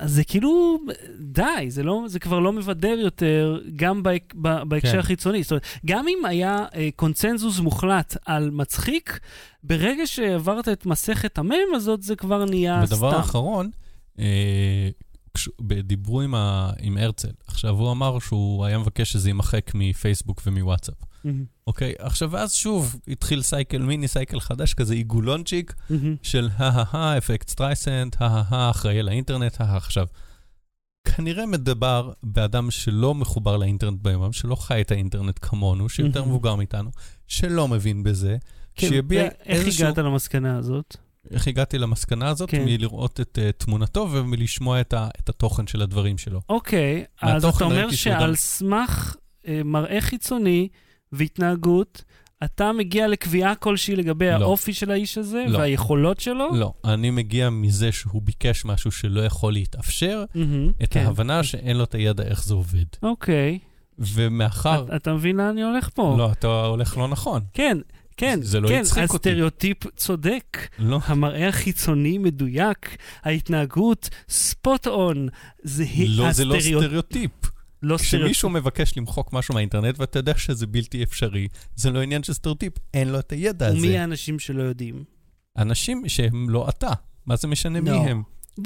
אז זה כאילו, די, זה, לא, זה כבר לא מבדר יותר, גם ב, ב, בהקשר כן. החיצוני. זאת אומרת, גם אם היה אה, קונצנזוס מוחלט על מצחיק, ברגע שעברת את מסכת המם הזאת, זה כבר נהיה סתם. ודבר האחרון, אה, כש, בדיברו עם, ה, עם הרצל, עכשיו הוא אמר שהוא היה מבקש שזה יימחק מפייסבוק ומוואטסאפ. Mm-hmm. אוקיי, עכשיו אז שוב התחיל סייקל, מיני סייקל חדש, כזה עיגולונצ'יק mm-hmm. של הההה, אפקט סטרייסנד, הההה, אחראי לאינטרנט, ההה, עכשיו. כנראה מדבר באדם שלא מחובר לאינטרנט ביום, שלא חי את האינטרנט כמונו, שיותר mm-hmm. מבוגר מאיתנו, שלא מבין בזה, כן, שיביע איך איזשהו... הגעת למסקנה הזאת? איך הגעתי למסקנה הזאת? כן. מלראות את uh, תמונתו ומלשמוע את, ה, את התוכן של הדברים שלו. אוקיי, אז אתה אומר שעל סמך אה, מראה חיצוני, והתנהגות, אתה מגיע לקביעה כלשהי לגבי האופי של האיש הזה והיכולות שלו? לא, אני מגיע מזה שהוא ביקש משהו שלא יכול להתאפשר, את ההבנה שאין לו את הידע איך זה עובד. אוקיי. ומאחר... אתה מבין לה, אני הולך פה. לא, אתה הולך לא נכון. כן, כן. זה לא יצחק אותי. הסטריאוטיפ צודק. לא. המראה החיצוני מדויק, ההתנהגות ספוט און. לא, זה לא סטריאוטיפ. כשמישהו מבקש למחוק משהו מהאינטרנט ואתה יודע שזה בלתי אפשרי, זה לא עניין של סטריאוטיפ, אין לו את הידע הזה. ומי האנשים שלא יודעים? אנשים שהם לא אתה, מה זה משנה מי הם?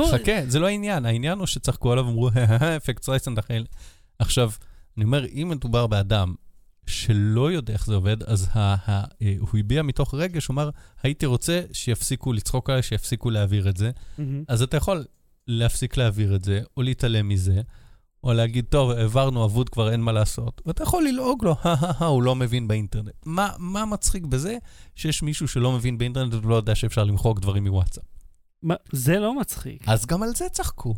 חכה, זה לא העניין, העניין הוא שצחקו עליו ואמרו, אפקט סטרייסנד אחרי. עכשיו, אני אומר, אם מדובר באדם שלא יודע איך זה עובד, אז הוא הביע מתוך רגש, הוא אמר, הייתי רוצה שיפסיקו לצחוק עליי, שיפסיקו להעביר את זה, אז אתה יכול להפסיק להעביר את זה, או להתעלם מזה, או להגיד, טוב, העברנו עבוד, כבר אין מה לעשות. ואתה יכול ללעוג לו, הוא לא מבין באינטרנט. מה, מה מצחיק בזה שיש מישהו שלא מבין באינטרנט ולא יודע שאפשר למחוק דברים מוואטסאפ? זה לא מצחיק. אז גם על זה צחקו.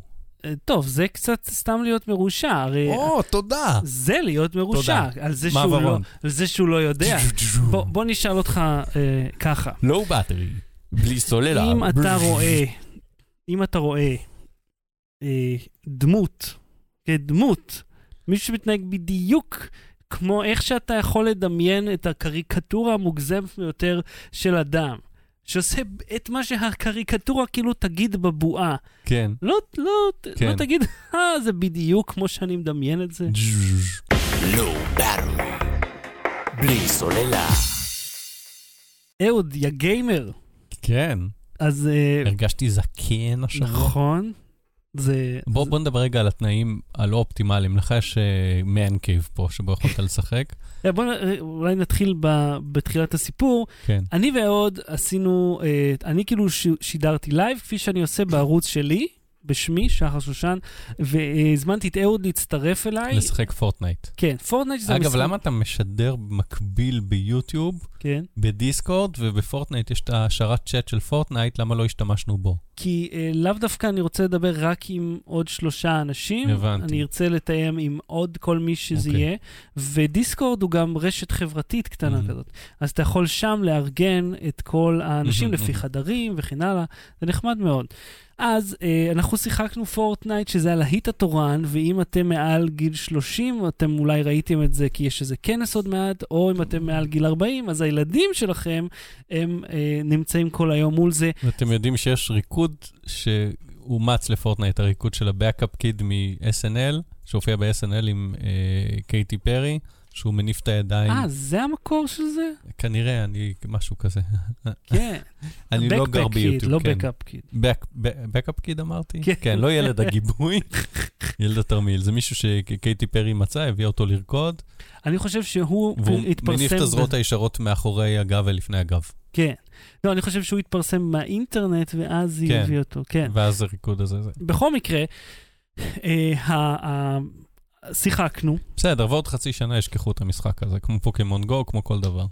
טוב, זה קצת סתם להיות מרושע. הרי... או, תודה. זה להיות מרושע. תודה. על זה שהוא לא, על זה שהוא לא יודע. בוא, בוא נשאל אותך אה, ככה. לא בטרי, בלי סוללה. אם אתה רואה, אם אתה רואה דמות, כדמות, מישהו שמתנהג בדיוק כמו איך שאתה יכול לדמיין את הקריקטורה המוגזמת ביותר של אדם, שעושה את מה שהקריקטורה כאילו תגיד בבועה. כן. לא, לא, כן. לא תגיד, אה, זה בדיוק כמו שאני מדמיין את זה. בלי סוללה. אהוד, יא גיימר. כן. אז... הרגשתי זקן השבוע. נכון. זה... בוא, זה... בוא נדבר רגע על התנאים הלא אופטימליים. לך יש מן קייב פה שבו יכולת לשחק. בוא אולי נתחיל ב, בתחילת הסיפור. כן. אני ועוד עשינו, אני כאילו ש, שידרתי לייב, כפי שאני עושה בערוץ שלי, בשמי, שחר שושן, והזמנתי את אהוד להצטרף אליי. לשחק פורטנייט. כן, פורטנייט זה משחק. אגב, למה אתה משדר מקביל ביוטיוב, כן. בדיסקורד, ובפורטנייט יש את השרת צ'אט של פורטנייט, למה לא השתמשנו בו? כי אה, לאו דווקא אני רוצה לדבר רק עם עוד שלושה אנשים. הבנתי. אני ארצה לתאם עם עוד כל מי שזה okay. יהיה. ודיסקורד הוא גם רשת חברתית קטנה mm-hmm. כזאת. אז אתה יכול שם לארגן את כל האנשים mm-hmm, לפי mm-hmm. חדרים וכן הלאה. זה נחמד מאוד. אז אה, אנחנו שיחקנו פורטנייט, שזה הלהיט התורן, ואם אתם מעל גיל שלושים, אתם אולי ראיתם את זה כי יש איזה כנס עוד מעט, או אם אתם מעל גיל ארבעים, אז הילדים שלכם, הם אה, נמצאים כל היום מול זה. ואתם יודעים שיש ריקוד שאומץ לפורטנייט, הריקוד של הבאקאפ קיד מ-אס אן אל, שהופיע ב-אס אן אל עם אה, קייטי פרי, שהוא מניף את הידיים. אה, זה המקור של זה? כנראה, אני משהו כזה. כן. אני לא גר ביוטיוב. לא בקאפ קיד. בקאפ קיד אמרתי? כן, לא ילד הגיבוי. ילד התרמיל. זה מישהו שקייטי פרי מצא, הביא אותו לרקוד. אני חושב שהוא התפרסם... והוא מניף את הזרועות הישרות מאחורי הגב ולפני הגב. כן. לא, אני חושב שהוא התפרסם מהאינטרנט, ואז היא הביא אותו. כן. ואז הריקוד הזה. בכל מקרה, ה... שיחקנו. בסדר, ועוד חצי שנה ישכחו את המשחק הזה, כמו פוקימון גו, כמו כל דבר.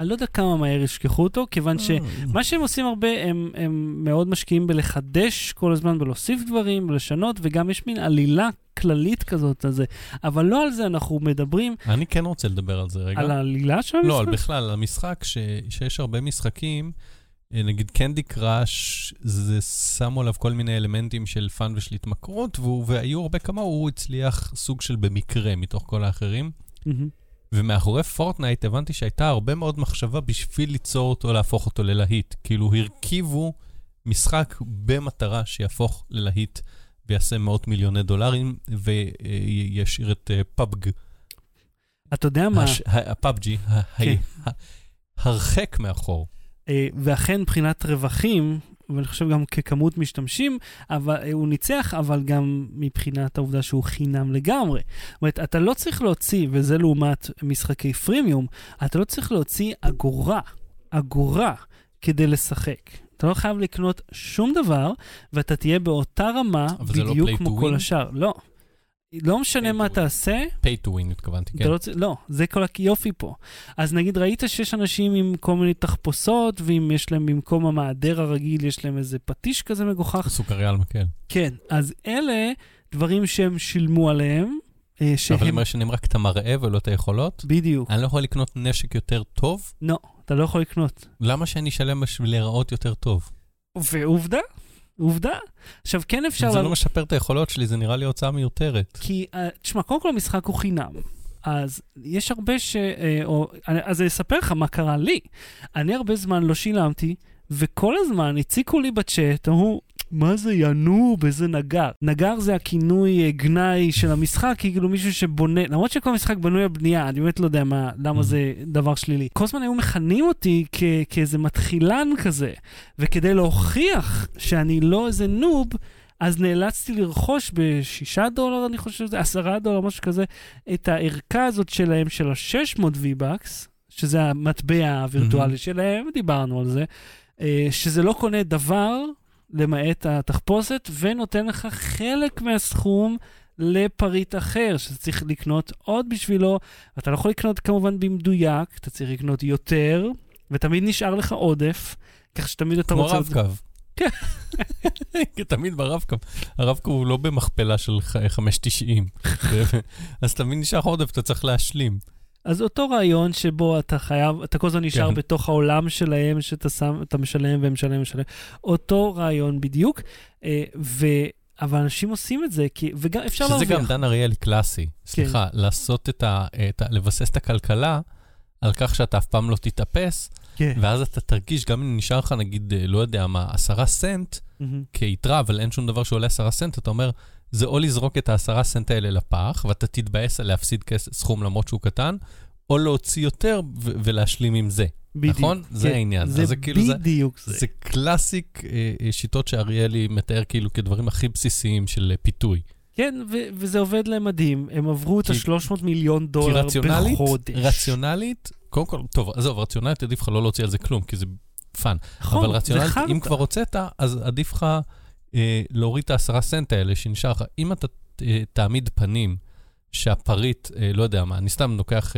אני לא יודע כמה מהר ישכחו אותו, כיוון שמה שהם עושים הרבה, הם, הם מאוד משקיעים בלחדש כל הזמן, בלהוסיף דברים, בלשנות, וגם יש מין עלילה כללית כזאת על זה. אבל לא על זה אנחנו מדברים. אני כן רוצה לדבר על זה רגע. על העלילה של המשחק? לא, על בכלל, המשחק ש, שיש הרבה משחקים, נגיד קנדי קראש, זה שמו עליו כל מיני אלמנטים של פן ושל התמכרות, והיו הרבה כמה, הוא הצליח סוג של במקרה מתוך כל האחרים. ומאחורי פורטנייט הבנתי שהייתה הרבה מאוד מחשבה בשביל ליצור אותו, להפוך אותו ללהיט. כאילו הרכיבו משחק במטרה שיהפוך ללהיט, ויעשה מאות מיליוני דולרים, וישאיר את פאבג. אתה יודע מה? הפאבג'י, הרחק מאחור. ואכן מבחינת רווחים, ואני חושב גם ככמות משתמשים, אבל הוא ניצח, אבל גם מבחינת העובדה שהוא חינם לגמרי. זאת אומרת, אתה לא צריך להוציא, וזה לעומת משחקי פרימיום, אתה לא צריך להוציא אגורה, אגורה, כדי לשחק. אתה לא חייב לקנות שום דבר, ואתה תהיה באותה רמה, בדיוק כמו כל השאר. לא. לא משנה מה תעשה. pay to win, התכוונתי, כן. לא, זה כל היופי פה. אז נגיד, ראית שיש אנשים עם כל מיני תחפושות, ואם יש להם במקום המעדר הרגיל, יש להם איזה פטיש כזה מגוחך. סוכריה על מקל. כן, אז אלה דברים שהם שילמו עליהם. אבל מה שנאמר רק את המראה ולא את היכולות? בדיוק. אני לא יכול לקנות נשק יותר טוב? לא, אתה לא יכול לקנות. למה שאני אשלם בשביל להיראות יותר טוב? ועובדה? עובדה. עכשיו, כן אפשר... זה לא משפר את היכולות שלי, זה נראה לי הוצאה מיותרת. כי, תשמע, קודם כל המשחק הוא חינם. אז יש הרבה ש... אז אני אספר לך מה קרה לי. אני הרבה זמן לא שילמתי, וכל הזמן הציקו לי בצ'אט, אמרו, מה זה ינו בזה נגר? נגר זה הכינוי גנאי של המשחק, כאילו מישהו שבונה, למרות שכל המשחק בנוי על בנייה, אני באמת לא יודע מה, למה זה דבר שלילי. כל הזמן היו מכנים אותי כ- כאיזה מתחילן כזה, וכדי להוכיח שאני לא איזה נוב, אז נאלצתי לרכוש בשישה דולר, אני חושב, עשרה דולר, משהו כזה, את הערכה הזאת שלהם, של ה-שש מאות V-Bucks, שזה המטבע הווירטואלי שלהם, דיברנו על זה, שזה לא קונה דבר, למעט התחפושת, ונותן לך חלק מהסכום לפריט אחר, שאתה צריך לקנות עוד בשבילו, אתה לא יכול לקנות כמובן במדויק, אתה צריך לקנות יותר, ותמיד נשאר לך עודף, כך שתמיד אתה רוצה... כמו רב-קו. כן. תמיד ברב-קו. הרב-קו הוא לא במכפלה של חמש תשעים. אז תמיד נשאר עודף, אתה צריך להשלים. אז אותו רעיון שבו אתה חייב, אתה כל הזמן נשאר בתוך העולם שלהם, שאתה משלם ומשלם ומשלם, אותו רעיון בדיוק, אבל אנשים עושים את זה, כי, וגם אפשר להרוויח. שזה גם דן אריאלי קלאסי. סליחה, לעשות את ה... לבסס את הכלכלה על כך שאתה אף פעם לא תתאפס, ואז אתה תרגיש, גם אם נשאר לך, נגיד, לא יודע מה, עשרה סנט, כיתרה, אבל אין שום דבר שעולה עשרה סנט, אתה אומר, זה או לזרוק את העשרה סנט האלה לפח, ואתה תתבאס להפסיד סכום למרות שהוא קטן, או להוציא יותר ולהשלים עם זה. נכון? זה העניין. זה בדיוק זה. זה קלאסיק שיטות שאריאלי מתאר כאילו כדברים הכי בסיסיים של פיתוי. כן, וזה עובד להם מדהים. הם עברו את ה-שלוש מאות מיליון דולר בחודש. רציונלית, קודם כל, טוב, עזוב, רציונלית עדיף לך לא להוציא על זה כלום, כי זה פן. אבל רציונלית, אם כבר הוצאת, אז עדיף לך להוריד את העשרה סנט האלה שנשאר לך. אם אתה תעמיד פנים שהפריט, לא יודע מה, אני סתם נוקח,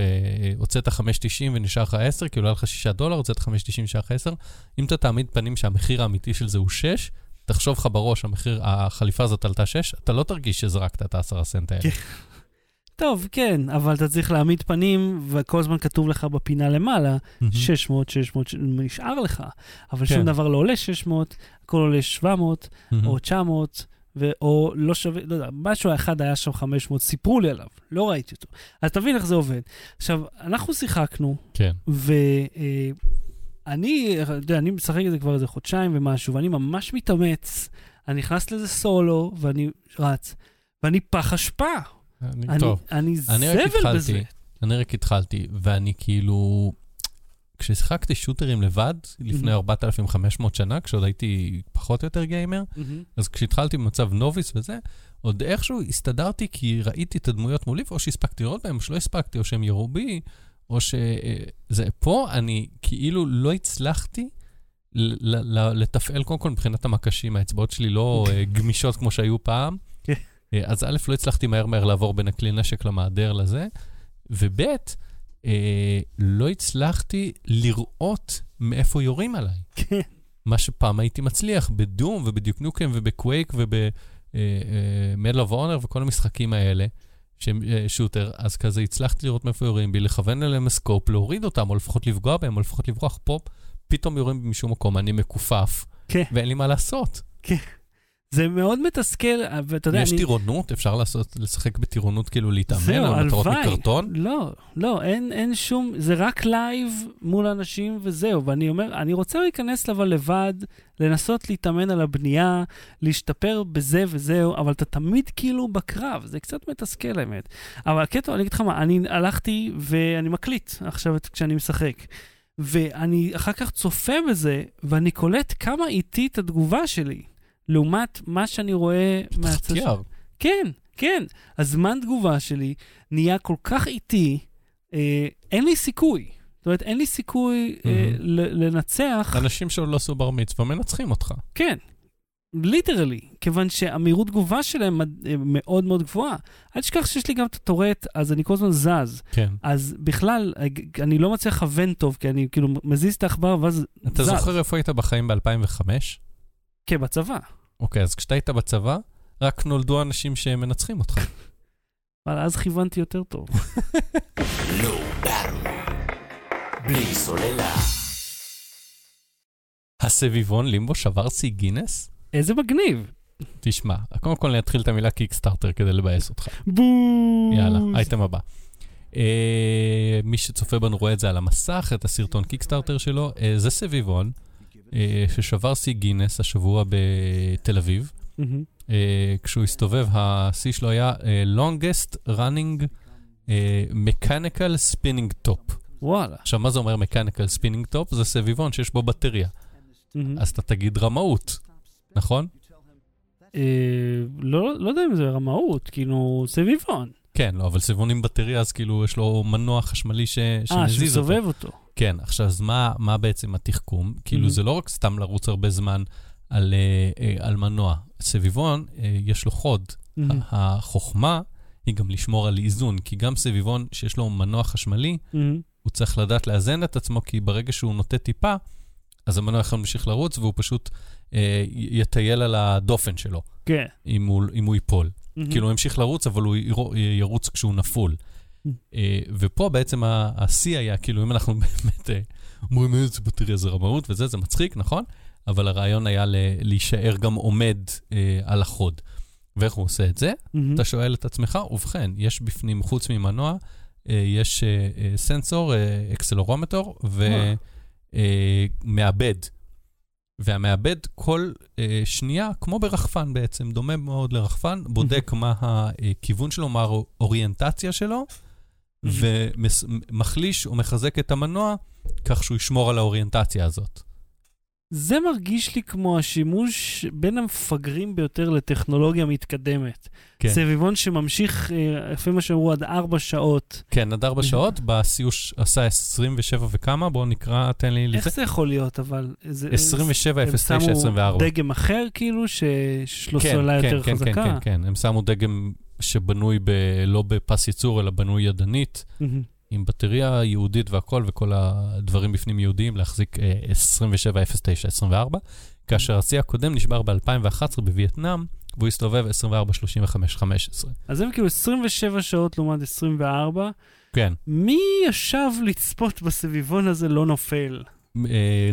הוצאת חמש תשעים ונשאר לך עשר, כאילו היה לך שישה דולר, הוצאת חמש תשעים ונשאר לך עשר, אם אתה תעמיד פנים שהמחיר האמיתי של זה הוא שש, תחשוב לך בראש, המחיר, החליפה הזאת עלתה שש, אתה לא תרגיש שזרקת את העשרה סנט האלה. טוב, כן, אבל אתה צריך להעמיד פנים, וכל הזמן כתוב לך בפינה למעלה, שש מאות, שש מאות, נשאר לך, אבל שום דבר לא עולה שש מאות, הכל עולה שבע מאות, או תשע מאות, או לא שווה, לא יודע, משהו האחד היה שם חמש מאות, סיפרו לי עליו, לא ראיתי אותו. אז תבין איך זה עובד. עכשיו, אנחנו שיחקנו, כן. ואני, אה, אני משחק את זה כבר איזה חודשיים ומשהו, ואני ממש מתאמץ, אני נכנס לזה סולו, ואני רץ, ואני פח השפע. אני, טוב. אני, אני זבל אני רק התחלתי, בזה. אני רק התחלתי, ואני כאילו... כששחקתי שוטרים לבד, לפני ארבעת אלפים וחמש מאות שנה, כשעוד הייתי פחות או יותר גיימר, אז כשהתחלתי במצב נוביס וזה, עוד איכשהו הסתדרתי כי ראיתי את הדמויות מולי, או שהספקתי לראות בהם, או שלא הספקתי, או שהם יראו בי, או שזה פה, אני כאילו לא הצלחתי לתפעל קודם כל מבחינת המקשים, האצבעות שלי לא גמישות כמו שהיו פעם, אז א', לא הצלחתי מהר מהר לעבור בין הכלי נשק למעדר לזה, וב', לא הצלחתי לראות מאיפה יורים עליי. כן. מה שפעם הייתי מצליח, בדום ובדיוק נוקם ובקווייק ובמדל אוף אונר וכל המשחקים האלה, שוטר, אז כזה הצלחתי לראות מאיפה יורים בי, לכוון אליהם סקופ, להוריד אותם, או לפחות לפגוע בהם, או לפחות לברוח פה, פתאום יורים משום מקום, אני מקופף, ואין לי מה לעשות. כן. זה מאוד מתסכל, ואתה יודע... יש טירונות, אפשר לעשות, לשחק בטירונות, כאילו להתאמן על מטרות מקרטון? לא, לא, אין, אין שום, זה רק לייב מול אנשים וזהו, ואני אומר, אני רוצה להיכנס לבל לבד, לנסות להתאמן על הבנייה, להשתפר בזה וזהו, אבל אתה תמיד כאילו בקרב, זה קצת מתסכל האמת. אבל הקטע, אני אגיד לך מה, אני הלכתי ואני מקליט עכשיו כשאני משחק, ואני אחר כך צופה בזה, ואני קולט כמה איתי את התגובה שלי. לעומת מה שאני רואה מהצד. כן, כן. הזמן תגובה שלי נהיה כל כך איטי, אה, אין לי סיכוי. זאת אומרת, אין לי סיכוי אה, mm-hmm. לנצח. אנשים שעוד לא עשו בר מצווה מנצחים אותך. כן, ליטרלי. כיוון שהמהירות תגובה שלהם מאוד מאוד גבוהה. עד שכך שיש לי גם את התורט, אז אני כל הזמן זז. כן. אז בכלל, אני לא מצליח לכוון טוב, כי אני כאילו מזיז את העכבר ואז זז. אתה זוכר איפה היית בחיים ב-אלפיים וחמש? כן, בצבא. אוקיי, אז כשאתה היית בצבא, רק נולדו אנשים שמנצחים אותך. אבל אז כיוונתי יותר טוב. הסביבון לימבו שבר סי גינס? איזה מגניב. תשמע, קודם כל נתחיל את המילה קיקסטארטר כדי לבאס אותך. בוז! יאללה, אייטם הבא. מי שצופה בנו רואה את זה על המסך, את הסרטון קיקסטארטר שלו, זה סביבון. ששבר סי גינס השבוע בתל אביב. כשהוא הסתובב, הסי שלו היה longest running mechanical spinning top. וואלה. עכשיו, מה זה אומר mechanical spinning top? זה סביבון שיש בו בטריה. אז אתה תגיד רמאות, נכון? לא יודע אם זה רמאות, כאילו סביבון. כן, לא, אבל סביבון עם בטריה, אז כאילו יש לו מנוע חשמלי שמזיז אותו. אה, שמסובב אותו. כן, עכשיו, אז מה, מה בעצם התחכום? כאילו, זה לא רק סתם לרוץ הרבה זמן על, על מנוע. סביבון, יש לו חוד. החוכמה היא גם לשמור על איזון, כי גם סביבון שיש לו מנוע חשמלי, הוא צריך לדעת לאזן את עצמו, כי ברגע שהוא נוטה טיפה, אז המנוע יכול להמשיך לרוץ, והוא פשוט אה, יטייל על הדופן שלו. כן. אם הוא, אם הוא ייפול. כאילו, הוא המשיך לרוץ, אבל הוא ירוץ כשהוא נפול. ופה בעצם השיא היה, כאילו אם אנחנו באמת אומרים איזה בטריה זה רמאות וזה, זה מצחיק, נכון? אבל הרעיון היה להישאר גם עומד על החוד. ואיך הוא עושה את זה, mm-hmm. אתה שואל את עצמך, ובכן, יש בפנים חוץ ממנוע, יש סנסור, אקסלרומטור, ומעבד. והמעבד כל שנייה, כמו ברחפן בעצם, דומה מאוד לרחפן, בודק מה הכיוון שלו, מה האוריינטציה שלו, ומחליש או מחזק את המנוע, כך שהוא ישמור על האוריינטציה הזאת. זה מרגיש לי כמו השימוש בין המפגרים ביותר לטכנולוגיה מתקדמת. כן. סביבון שממשיך, לפי מה שאמרו, עד ארבע שעות. כן, עד ארבע שעות, בסיוש עשה עשרים ושבע וכמה, בואו נקרא, תן לי לזה. איך זה יכול להיות, אבל... עשרים ושבע, אפס תשע, עשרים וארבע. הם שמו דגם אחר, כאילו, שיש לו סוללה יותר חזקה. כן, כן, כן, הם שמו דגם שבנוי לא בפס ייצור, אלא בנוי ידנית. עם בטריה יהודית והכל, וכל הדברים בפנים יהודיים, להחזיק עשרים ושבע אפס תשע עשרים וארבע, כאשר הצי הקודם נשבר ב-אלפיים ואחת עשרה בווייטנאם, והוא הסתובב עשרים וארבע שלושים וחמש חמש עשרה. אז הם כאילו עשרים ושבע שעות לעומת עשרים וארבע. כן. מי ישב לצפות בסביבון הזה לא נופל?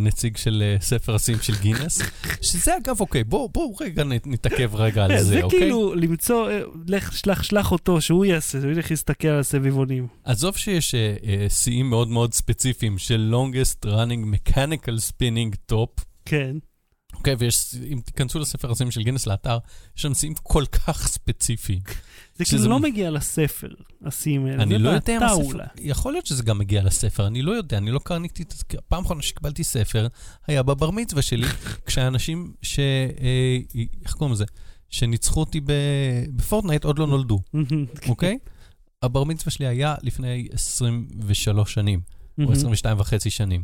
נציג של ספר הסים של גינס, שזה אגב, אוקיי, בואו בוא, רגע נתעכב רגע על זה, זה אוקיי? זה כאילו למצוא, לך, שלח, שלח אותו, שהוא יעשה, הוא ילך להסתכל על הסביבונים. עזוב שיש אה, אה, סיים מאוד מאוד ספציפיים של longest running mechanical spinning top. כן. אוקיי, ויש, אם תיכנסו לספר הסים של גינס לאתר, יש שם סיים כל כך ספציפיים. זה כאילו לא מגיע לספר, הסים האלה. אני לא יודע מה הספר. יכול להיות שזה גם מגיע לספר, אני לא יודע, אני לא קרניקתי, פעם אחרונה שקיבלתי ספר, היה בבר מצווה שלי, כשהאנשים ש... איך קוראים לזה? שניצחו אותי בפורטנייט עוד לא נולדו, אוקיי? הבר מצווה שלי היה לפני עשרים ושלוש שנים, או עשרים ושתיים וחצי שנים.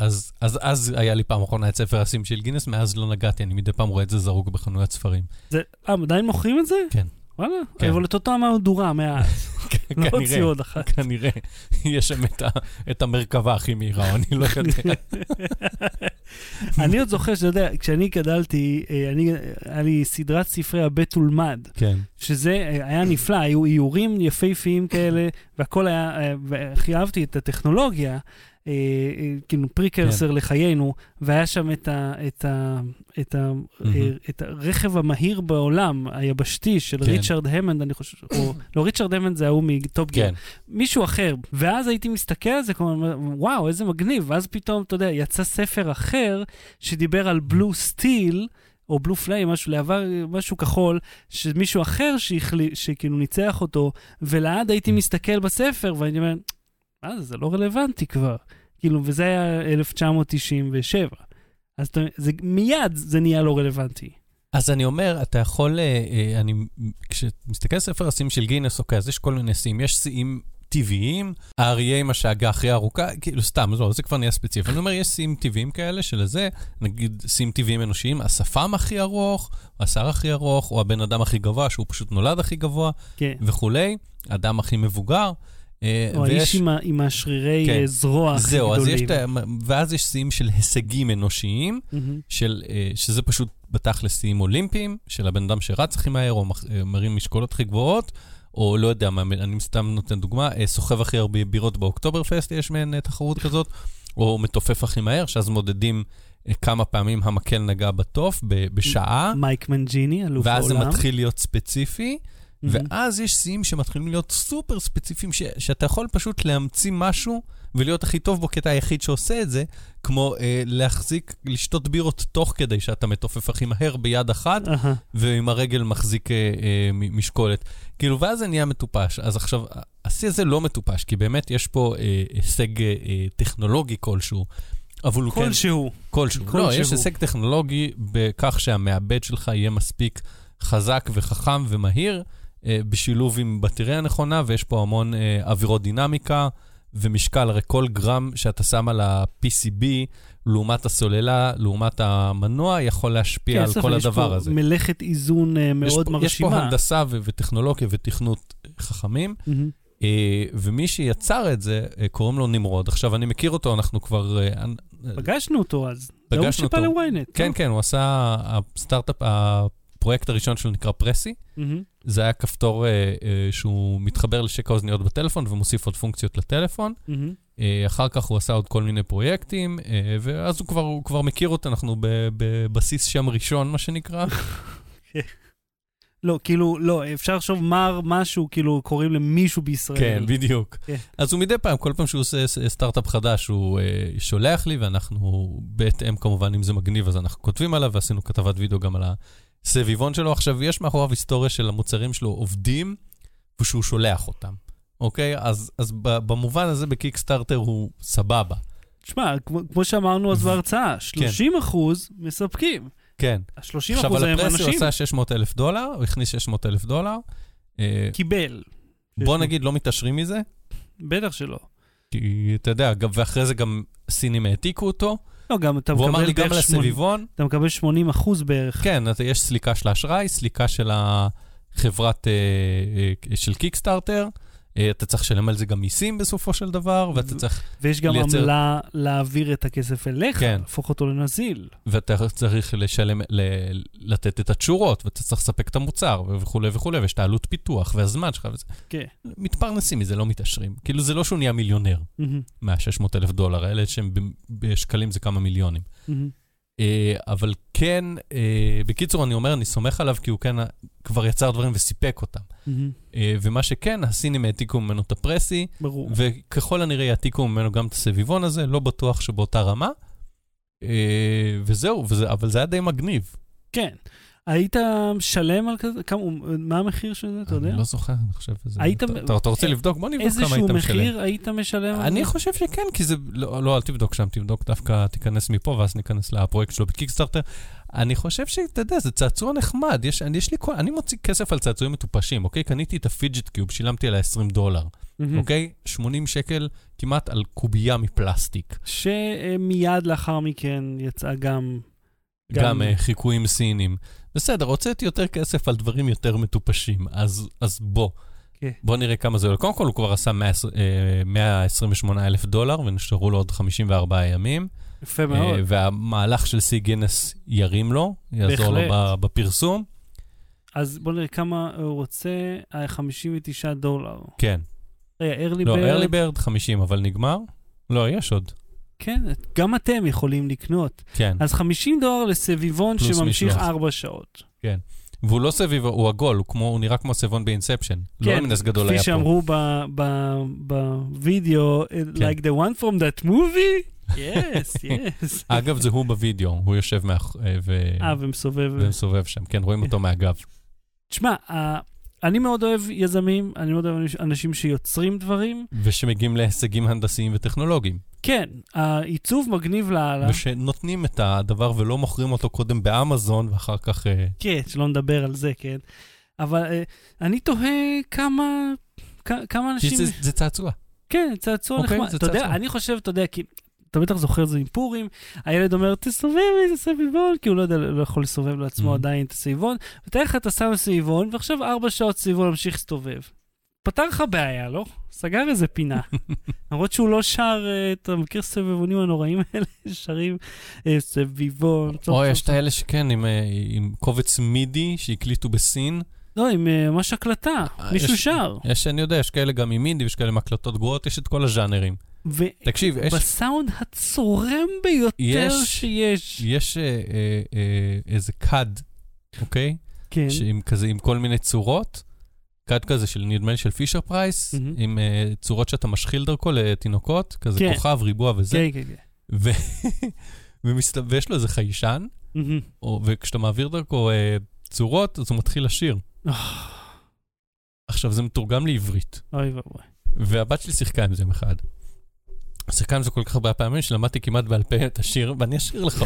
אז אז היה לי פעם אחרונה את ספר הסים של גינס, מאז לא נגעתי, אני מדי פעם רואה את זה זרוק בחנויות ספרים. עדיין מוכרים את זה? כן. וואלה, אבל את אותה מהדורה, מאז. לא הוציאו עוד אחת. כנראה, יש שם את המרכבה הכי מהירה, אני לא יודע. אני עוד זוכר, שאתה יודע, כשאני גדלתי, היה לי סדרת ספרי הבית ולמד, שזה היה נפלא, היו איורים יפהפיים כאלה, והכל היה, והכי אהבתי את הטכנולוגיה, כאילו פריקרסר לחיינו, והיה שם את הרכב המהיר בעולם, היבשתי של ריצ'רד המנד, אני חושב, לא, ריצ'רד המנד זה ההוא מטופ גיר, מישהו אחר, ואז הייתי מסתכל על זה, וואו, איזה מגניב, ואז פתאום, אתה יודע, יצא ספר אחר, שדיבר על בלו סטיל, או בלו פליי, משהו לעבר, משהו כחול, שמישהו אחר שכאילו ניצח אותו, ולעד הייתי מסתכל בספר, ואני אומר, אז זה לא רלוונטי כבר. כאילו, וזה היה אלף תשע מאות תשעים ושבע. אז זה, מיד זה נהיה לא רלוונטי. אז אני אומר, אתה יכול, אני, כשמסתכל על ספר הסים של גינס, אוקיי, אז יש כל מיני סים, יש סים טבעיים, האריה עם השאגה הכי ארוכה, כאילו סתם, לא, זה כבר נהיה ספציפי. אני אומר, יש סים טבעיים כאלה של זה, נגיד סים טבעיים אנושיים, השפם הכי ארוך, השר הכי ארוך, או הבן אדם הכי גבוה, שהוא פשוט נולד הכי גבוה, כן. וכולי, אדם הכי מבוגר, או האיש עם השרירי זרוע הכי גדולים. ואז יש סיים של הישגים אנושיים, שזה פשוט בטח לסיים אולימפיים, של הבן אדם שרץ הכי מהר, או מרים משקולות הכי גבוהות, או לא יודע, אני סתם נותן דוגמה, סוחב הכי הרבה בירות באוקטובר פסט, יש מהן תחרות כזאת, או מתופף הכי מהר, שאז מודדים כמה פעמים המקל נגע בתוף, בשעה. מייק מנג'יני, אלוף העולם. ואז זה מתחיל להיות ספציפי, ואז יש סיים שמתחילים להיות סופר ספציפיים, ש- שאתה יכול פשוט להמציא משהו, ולהיות הכי טוב בו, כי אתה היחיד שעושה את זה, כמו אה, להחזיק, לשתות בירות תוך כדי שאתה מתופף הכי מהר ביד אחת, uh-huh. ועם הרגל מחזיק אה, אה, משקולת. כאילו, ואז זה נהיה מטופש. אז עכשיו, הסי הזה לא מטופש, כי באמת יש פה אה, הישג אה, טכנולוגי כלשהו, אבל כל כן, שהוא. כלשהו. כל לא, שהוא. יש הישג טכנולוגי בכך שהמעבד שלך יהיה מספיק חזק וחכם ומהיר, בשילוב עם בטריה הנכונה, ויש פה המון אווירודינמיקה ומשקל, הרי כל גרם שאתה שם על ה-פי סי בי, לעומת הסוללה, לעומת המנוע, יכול להשפיע על כל הדבר הזה. יש פה מלאכת איזון מאוד מרשימה. יש פה הנדסה וטכנולוגיה ותכנות חכמים, ומי שיצר את זה, קוראים לו נמרוד. עכשיו, אני מכיר אותו, אנחנו כבר... פגשנו אותו אז. פגשנו אותו. כן, כן, הוא עשה הסטארט-אפ ה... הפרויקט הראשון שלו נקרא פרסי, mm-hmm. זה היה כפתור אה, אה, שהוא מתחבר לשקע אוזניות בטלפון, ומוסיף עוד פונקציות לטלפון, mm-hmm. אה, אחר כך הוא עשה עוד כל מיני פרויקטים, אה, ואז הוא כבר, הוא כבר מכיר אותה, אנחנו בבסיס שם ראשון, מה שנקרא, לא, כאילו, לא, אפשר לחשוב מר משהו, כאילו, קוראים למישהו בישראל. כן, בדיוק. כן. אז הוא מדי פעם, כל פעם שהוא עושה סטארט-אפ חדש, הוא אה, שולח לי, ואנחנו בהתאם, כמובן, אם זה מגניב, אז אנחנו כותבים עליו, ועשינו כתבת וידאו גם על הסביבון שלו. עכשיו, יש מאחוריו היסטוריה של המוצרים שלו עובדים, ושהוא שולח אותם. אוקיי? אז, אז במובן הזה, בקיקסטארטר הוא סבבה. תשמע, כמו, כמו שאמרנו, אז בהרצאה, שלושים אחוז מספקים. כן. עכשיו על הפרס הוא עשה שש מאות אלף דולר, הוא הכניס שש מאות אלף דולר. קיבל. בוא נגיד, לא מתעשרים מזה? בטח שלא. כי אתה יודע, ואחרי זה גם סינים העתיקו אותו. לא, גם אתה מקבל בערך... והוא אמר לי גם לסביבון. אתה מקבל שמונים אחוז בערך. כן, יש סליקה של האשראי, סליקה של החברת, של קיקסטארטר. אתה צריך לשלם על זה גם מיסים בסופו של דבר, ואתה צריך לייצר... ויש גם עמלה להעביר את הכסף אליך, להפוך אותו לנזיל. ואתה צריך לשלם, לתת את התשורות, ואתה צריך לספק את המוצר, וכו' וכו', ויש את העלות פיתוח, והזמן שלך, וזה... כן. מתפרנסים מזה, לא מתעשרים. כאילו זה לא שהוא נהיה מיליונר, מה-שש מאות אלף דולר, האלה שהם בשקלים זה כמה מיליונים. אבל כן, בקיצור אני אומר, אני סומך עליו, כי הוא כן כבר יצר דברים וסיפק אותם. ומה שכן, הסינים העתיקו ממנו את הפרסי, וככל הנראה יעתיקו ממנו גם את הסביבון הזה, לא בטוח שבאותה רמה, וזהו, אבל זה היה די מגניב. כן. היית שלם על כזה? מה המחיר של זה, אתה יודע? אני לא זוכר, אני חושב. אתה רוצה לבדוק? בוא נבדוק כמה היית משלם. איזשהו מחיר היית משלם? אני חושב שכן, כי זה... לא, אל תבדוק שם, תבדוק דווקא, תיכנס מפה, ואז ניכנס לפרויקט שלו בקיקסטארטר. אני חושב שאתה יודע, זה צעצוע נחמד. אני מוציא כסף על צעצועים מטופשים, אוקיי? קניתי את הפידג'ט קיוב, שילמתי עליה עשרים דולר, אוקיי? שמונים שקל כמעט על קובייה מפלסטיק. שמיד לאחר מכן יצא גם... גם חיקויים סינים. בסדר, הוצאתי יותר כסף על דברים יותר מטופשים, אז, אז בוא. Okay. בוא נראה כמה זה. קודם כל, הוא כבר עשה מאה עשרים ושמונה אלף דולר, ונשארו לו עוד חמישים וארבעה ימים. יפה מאוד. והמהלך של סי גינס ירים לו, יעזור בהחלט. לו בפרסום. אז בוא נראה כמה הוא רוצה, חמישים ותשעה דולר. כן. ארלי לא, ארלי ברד חמישים, אבל נגמר? לא, יש עוד. כן, גם אתם יכולים לקנות. כן. אז חמישים דולר לסביבון שממשיך ארבע שעות. כן. והוא לא סביבון, הוא עגול, הוא, כמו, הוא נראה כמו סביבון באינספשן. כן, לא מנס גדול כפי היה שאמרו בווידאו, כן. like the one from that movie? yes, yes. אגב, זה הוא בווידאו, הוא יושב מה... ו... 아, ומסובב. ומסובב שם, כן, רואים אותו מהגב. תשמע, ה... אני מאוד אוהב יזמים, אני מאוד אוהב אנשים שיוצרים דברים. ושמגיעים להישגים הנדסיים וטכנולוגיים. כן, העיצוב מגניב להעלה. ושנותנים את הדבר ולא מוכרים אותו קודם באמזון, ואחר כך... כן, שלא נדבר על זה, כן. אבל אני תוהה כמה, כמה אנשים... זה, זה צעצוע. כן, צעצוע אוקיי, נחמד. אתה יודע, אני חושב, אתה יודע, כי... אתה בטח זוכר את זה עם פורים, הילד אומר, תסובב איזה סביבון, כי הוא לא יודע, לא יכול לסובב לעצמו עדיין את הסביבון, ותאר לך, אתה שם סביבון, ועכשיו ארבע שעות סביבון להמשיך לסתובב. פתר לך בעיה, לא? סגר איזה פינה. למרות שהוא לא שר, אתה מכיר סביבונים הנוראים האלה, שרים סביבון. או, יש את האלה שכן, עם קובץ מידי שהקליטו בסין, לא, עם ממש הקלטה, מישהו שר. יש, אני יודע, יש כאלה גם עם מידי, יש כאלה עם הקלטות גרועות, יש את כל הז'אנרים. תקשיב, יש... בסאונד הצורם ביותר שיש. יש איזה קד, אוקיי? כן. עם כל מיני צורות, קד כזה של נדמה לי של פישר פרייס, עם צורות שאתה משחיל דרכו לתינוקות, כזה כוכב, ריבוע וזה. כן, כן, כן. ויש לו איזה חיישן, וכשאתה מעביר דרכו... צורות, אז הוא מתחיל לשיר. עכשיו, זה מתורגם לעברית. אוי ואוי. והבת שלי שיחקה עם זה אחד. שיחקה עם זה כל כך הרבה פעמים, שלמדתי כמעט בעל פה את השיר, ואני אשיר לך.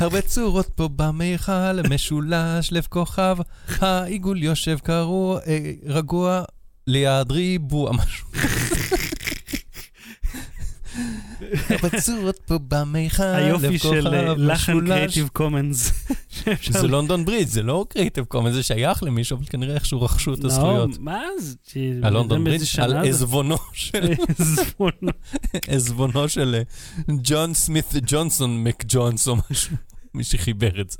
הרבה צורות פה במיכל, משולש, לב כוכב, העיגול יושב קרוע, רגוע, ליד ריבוע, משהו. הבצורות פה במיכל היופי של לחן קרייטיב קומנס זה לונדון ברידג' זה לא קרייטיב קומנס, זה שייך למישהו אבל כנראה איכשהו רכשו את הזכויות הלונדון ברידג' על עזבונו של עזבונו של ג'ון סמית ג'ונסון מק ג'ונס או משהו מי שחיבר את זה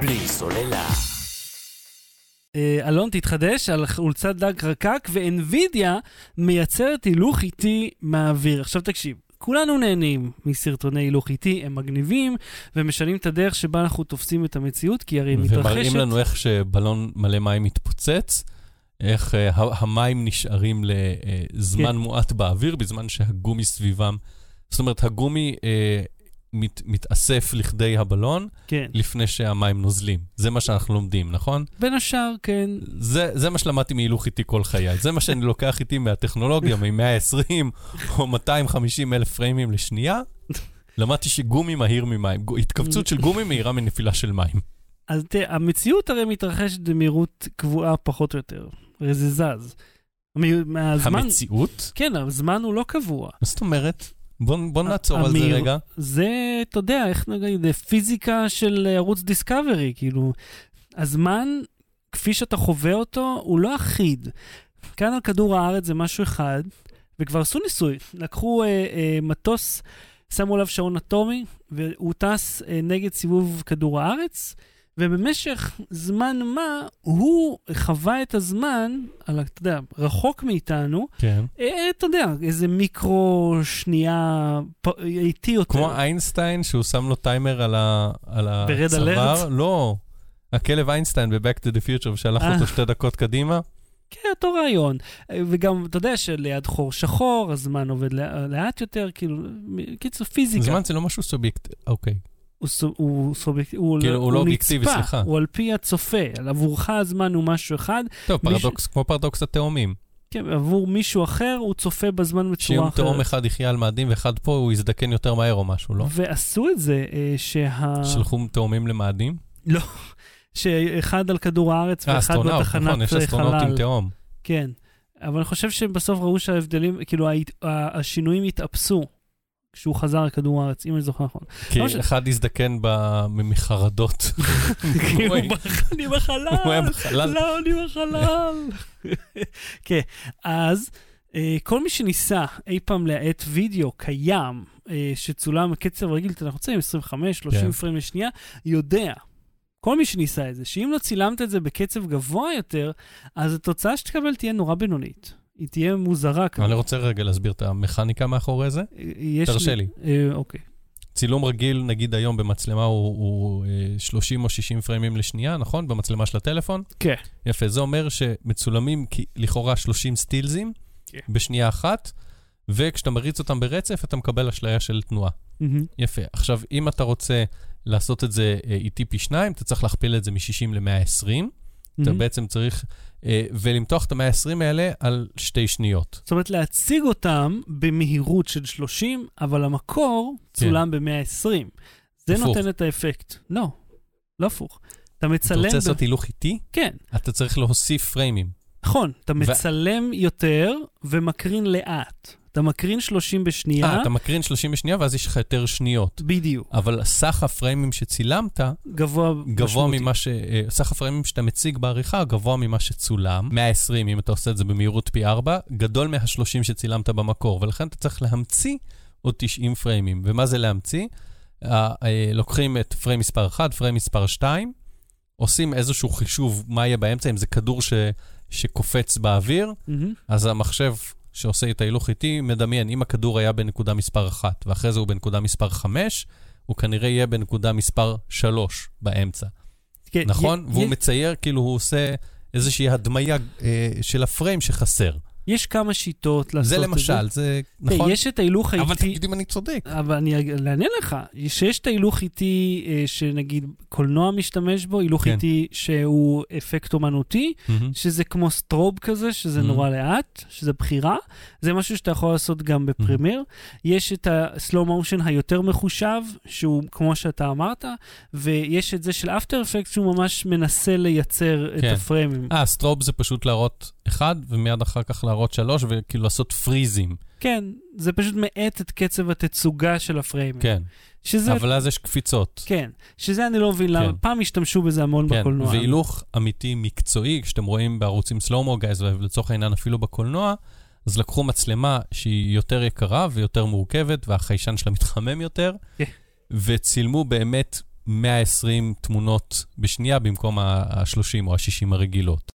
בלי סוללה אלון תתחדש על חולצת דג רקק, ו-NVIDIA מייצרת הילוך איטי מהאוויר. עכשיו תקשיב, כולנו נהנים מסרטוני הילוך איתי, הם מגניבים, ומשנים את הדרך שבה אנחנו תופסים את המציאות, כי הרי מתרחשת. ומראים לנו איך שבלון מלא מים מתפוצץ, איך uh, המים נשארים לזמן כן. מועט באוויר, בזמן שהגומי סביבם, זאת אומרת, הגומי... Uh, מת, מתאסף לכדי הבלון, כן. לפני שהמים נוזלים. זה מה שאנחנו לומדים, נכון? בין השאר, כן. זה, זה מה שלמדתי מהילוך איתי כל חיי. זה מה שאני לוקח איתי מהטכנולוגיה, מ-מאה ועשרים או מאתיים וחמישים אלף פריימים לשנייה. למדתי שגומי מהיר ממים. התכווצות של גומי מהירה מנפילה של מים. אז תה, המציאות הרי מתרחשת במהירות קבועה פחות או יותר. הרי זה זז. מהזמן, המציאות? כן, הזמן הוא לא קבוע. זאת אומרת... בוא, בוא נעצור על זה רגע. זה, אתה יודע, איך נגיד, זה פיזיקה של ערוץ דיסקאברי, כאילו, הזמן, כפי שאתה חווה אותו, הוא לא אחיד. כאן על כדור הארץ זה משהו אחד, וכבר עשו ניסוי. לקחו אה, אה, מטוס, שמו עליו שעון אטומי, והוא טס אה, נגד סיבוב כדור הארץ, ובמשך זמן מה, הוא חווה את הזמן, על, אתה יודע, רחוק מאיתנו, כן. אתה יודע, איזה מיקרו שנייה, איתי יותר. כמו אינסטיין, שהוא שם לו טיימר על, ה, על הצוואר. לא, הכלב אינסטיין ב-Back to the Future, ושהלך אותו שתי דקות קדימה. כן, אותו רעיון. וגם, אתה יודע, שליד חור שחור, הזמן עובד לאט יותר, כאילו, קיצור פיזיקה. זמן זה לא משהו סובייקט, אוקיי. הוא לא אובייקטיבי, סליחה. הוא על פי הצופה, עבורך הזמן הוא משהו אחד. טוב, כמו פרדוקס התאומים. כן, עבור מישהו אחר, הוא צופה בזמן בצורה אחרת. שאם תאום אחד יחיה על מאדים ואחד פה, הוא יזדקן יותר מהר או משהו, לא? ועשו את זה שה... שלחו תאומים למאדים? לא, שאחד על כדור הארץ ואחד בתחנת חלל. נכון, יש אסטרונאוט עם תאום. כן, אבל אני חושב שבסוף ראו שההבדלים, כאילו השינויים התאפסו. כשהוא חזר לכדור הארץ, אם אני זוכר נכון. כי אחד יזדקן במחרדות. כאילו, אני בחלל, לא, אני בחלל. כן, אז כל מי שניסה אי פעם להעט וידאו קיים, שצולם בקצב רגיל, אתה רוצה עם עשרים וחמש שלושים פריים לשנייה, יודע, כל מי שניסה את זה, שאם לא צילמת את זה בקצב גבוה יותר, אז התוצאה שתקבל תהיה נורא בינונית. היא תהיה מוזרה. אני רוצה רגע להסביר את המכניקה מאחורי זה. תרשה לי. אוקיי. צילום רגיל, נגיד היום במצלמה, הוא שלושים או שישים פריימים לשנייה, נכון? במצלמה של הטלפון? כן. יפה, זה אומר שמצולמים לכאורה שלושים סטילזים בשנייה אחת, וכשאתה מריץ אותם ברצף, אתה מקבל אשליה של תנועה. יפה. עכשיו, אם אתה רוצה לעשות את זה איתי פי שניים, אתה צריך להכפיל את זה מ-שישים ל-מאה ועשרים, אתה בעצם צריך, ולמתוח את ה-מאה ועשרים האלה על שתי שניות. זאת אומרת, להציג אותם במהירות של שלושים, אבל המקור צולם ב-מאה ועשרים. זה נותן את האפקט. לא, לא הפוך. אתה מצלם... אתה רוצה לעשות הילוך איתי? כן. אתה צריך להוסיף פריימים. נכון, אתה מצלם יותר ומקרין לאט. אתה מקרין שלושים בשנייה. אה, אתה מקרין שלושים בשנייה, ואז יש לך יותר שניות. בדיוק. אבל סך הפריימים שצילמת, גבוה, גבוה ממה ש... סך הפריימים שאתה מציג בעריכה, גבוה ממה שצולם. מאה ועשרים, אם אתה עושה את זה במהירות פי ארבע, גדול מה-שלושים שצילמת במקור, ולכן אתה צריך להמציא עוד תשעים פריימים. ומה זה להמציא? לוקחים את פריים מספר אחת, פריים מספר שתיים, עושים איזשהו חישוב מה יהיה באמצע, אם זה כדור ש... שקופץ באוויר, אז המחשב שעושה את ההילוך איתי, מדמיין, אם הכדור היה בנקודה מספר אחת, ואחרי זה הוא בנקודה מספר חמש, הוא כנראה יהיה בנקודה מספר שלוש באמצע. כן, נכון? י- והוא י- מצייר, כאילו הוא עושה איזושהי הדמיה אה, של הפריים שחסר. יש כמה שיטות לעשות את זה. זה למשל, זה נכון? יש את ההילוך איתי... אבל תגיד אם אני צודק. אבל אני אענה לך, שיש את ההילוך איתי, אה, שנגיד קולנוע משתמש בו, הילוך איתי שהוא אפקט אומנותי, mm-hmm. שזה כמו סטרוב כזה, שזה mm-hmm. נורא לאט, שזה בחירה, זה משהו שאתה יכול לעשות גם בפרימיר. Mm-hmm. יש את הסלו מושן היותר מחושב, שהוא כמו שאתה אמרת, ויש את זה של אפטר אפקט, שהוא ממש מנסה לייצר כן. את הפריימים. אה, סטרוב זה פשוט להראות אחד, ומיד אחר כך להראות שלוש, וכאילו לעשות פריזים. כן, זה פשוט מעט את קצב התצוגה של הפריימים. כן, שזה... אבל אז יש קפיצות. כן, שזה אני לא מבין, כן. פעם השתמשו בזה המון כן. בקולנוע. והילוך אמיתי מקצועי, כשאתם רואים בערוצים סלומו גייז, ולצורך העניין אפילו בקולנוע, אז לקחו מצלמה שהיא יותר יקרה ויותר מורכבת, והחיישן שלה מתחמם יותר, כן. וצילמו באמת מאה ועשרים תמונות בשנייה, במקום ה-שלושים או ה-שישים הרגילות.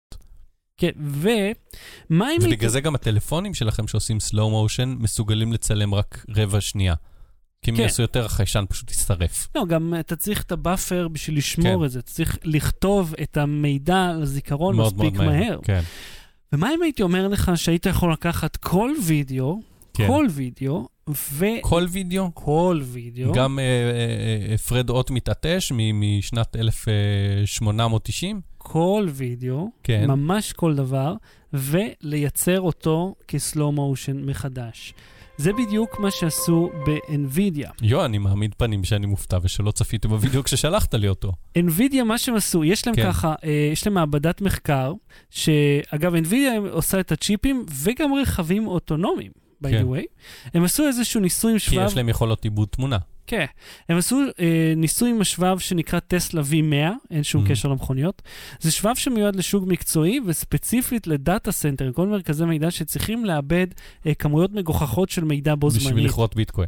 כן, ומה אם... ובגלל זה גם הטלפונים שלכם שעושים slow motion מסוגלים לצלם רק רבע שנייה. כי אם יעשו יותר, החיישן פשוט יסתרף. לא, גם אתה צריך את הבאפר בשביל לשמור את זה. אתה צריך לכתוב את המידע לזיכרון מספיק מהר. ומה אם הייתי אומר לך שהיית יכול לקחת כל וידאו, כל וידאו, ו... כל וידאו? כל וידאו. גם פרד אוט מתעטש משנת אלף שמונה מאות תשעים. כל וידאו, ממש כל דבר, ולייצר אותו כסלו מושן מחדש. זה בדיוק מה שעשו ב-NVIDIA. יו, אני מעמיד פנים שאני מופתע, ושלא צפיתי בווידאו כששלחת לי אותו. NVIDIA, מה שהם עשו, יש להם כן. ככה, יש להם מעבדת מחקר, שאגב, NVIDIA עושה את הצ'יפים, וגם רכבים אוטונומיים, by כן. the way. הם עשו איזשהו ניסוי עם שבב... כי יש להם יכולות עיבוד תמונה. כן. הם עשו אה, ניסוי עם שבב שנקרא טסלה וי מאה, אין שום mm-hmm. קשר למכוניות. זה שבב שמיועד לשוק מקצועי, וספציפית לדאטה סנטר, כל מרכזי מידע שצריכים לאבד אה, כמויות מגוחכות של מידע בו זמנית. בשביל לכרות ביטקוין.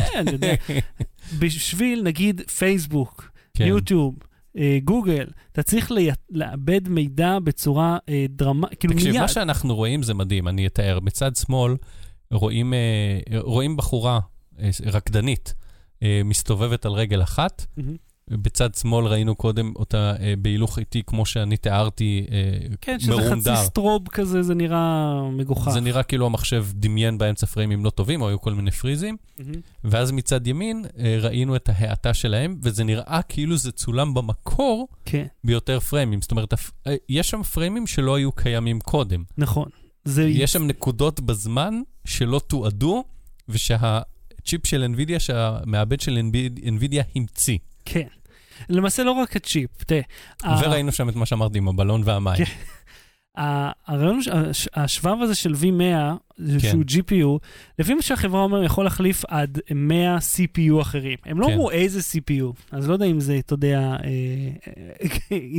אה, אני יודע. בשביל, נגיד, פייסבוק, כן. יוטיוב, גוגל, אתה צריך לאבד מידע בצורה דרמה, כאילו מיד. תקשיב, מה שאנחנו רואים זה מדהים, אני אתאר. מצד שמאל, רואים, רואים בחורה רקדנית, מסתובבת על רגל אחת, בצד שמאל ראינו קודם אותה בהילוך איתי, כמו שאני תיארתי, מרונדר. כן, שזה חצי סטרוב כזה, זה נראה מגוחך. זה נראה כאילו המחשב דמיין באמצע פריימים לא טובים, או היו כל מיני פריזים, ואז מצד ימין ראינו את ההאטה שלהם, וזה נראה כאילו זה צולם במקור ביותר פריימים. זאת אומרת, יש שם פריימים שלא היו קיימים קודם. נכון. יש שם נקודות בזמן שלא תועדו, ושה... צ'יפ של NVIDIA, שהמעבד של NVIDIA המציא. כן. למעשה לא רק הצ'יפ. וראינו שם את מה שאמרתי עם הבלון והמים. השבב הזה של וי מאה, שהוא ג'י פי יו, לפי מה שהחברה אומר, יכול להחליף עד מאה סי פי יו אחרים. הם לא אמרו איזה סי פי יו, אז לא יודע אם זה, אתה יודע,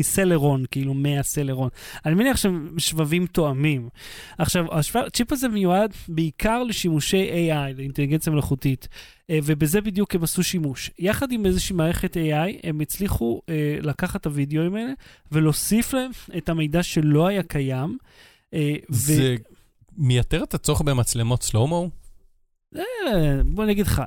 סלרון, כאילו מאה סלרון. אני מניח שבבים תואמים. עכשיו, הצ'יפ הזה מיועד בעיקר לשימושי איי איי, לאינטליגנציה מלאכותית, ובזה בדיוק הם עשו שימוש. יחד עם איזושהי מערכת איי איי, הם הצליחו לקחת את הוידאוים האלה, ולהוסיף להם את המידע שלא היה קיים. זה... מייתר את הצורך במצלמות סלומו? בוא נגיד לך,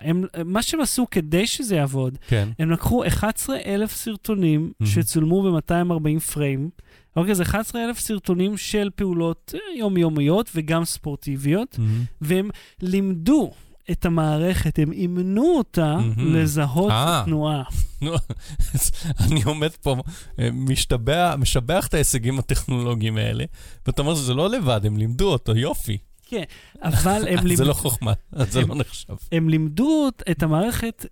מה שהם עשו כדי שזה יעבוד, הם לקחו אחד עשר אלף סרטונים שצולמו ב-מאתיים וארבעים פריים, אוקיי, זה אחד עשר אלף סרטונים של פעולות יומיומיות וגם ספורטיביות, והם לימדו את המערכת, הם אימנו אותה לזהות תנועה. אני עומד פה, משבח את ההישגים הטכנולוגיים האלה, ואתה אומר, זה לא לבד, הם לימדו אותו, יופי. כן, אבל הם לימדו... זה לא חוכמה, זה לא נחשב. הם לימדו את המערכת,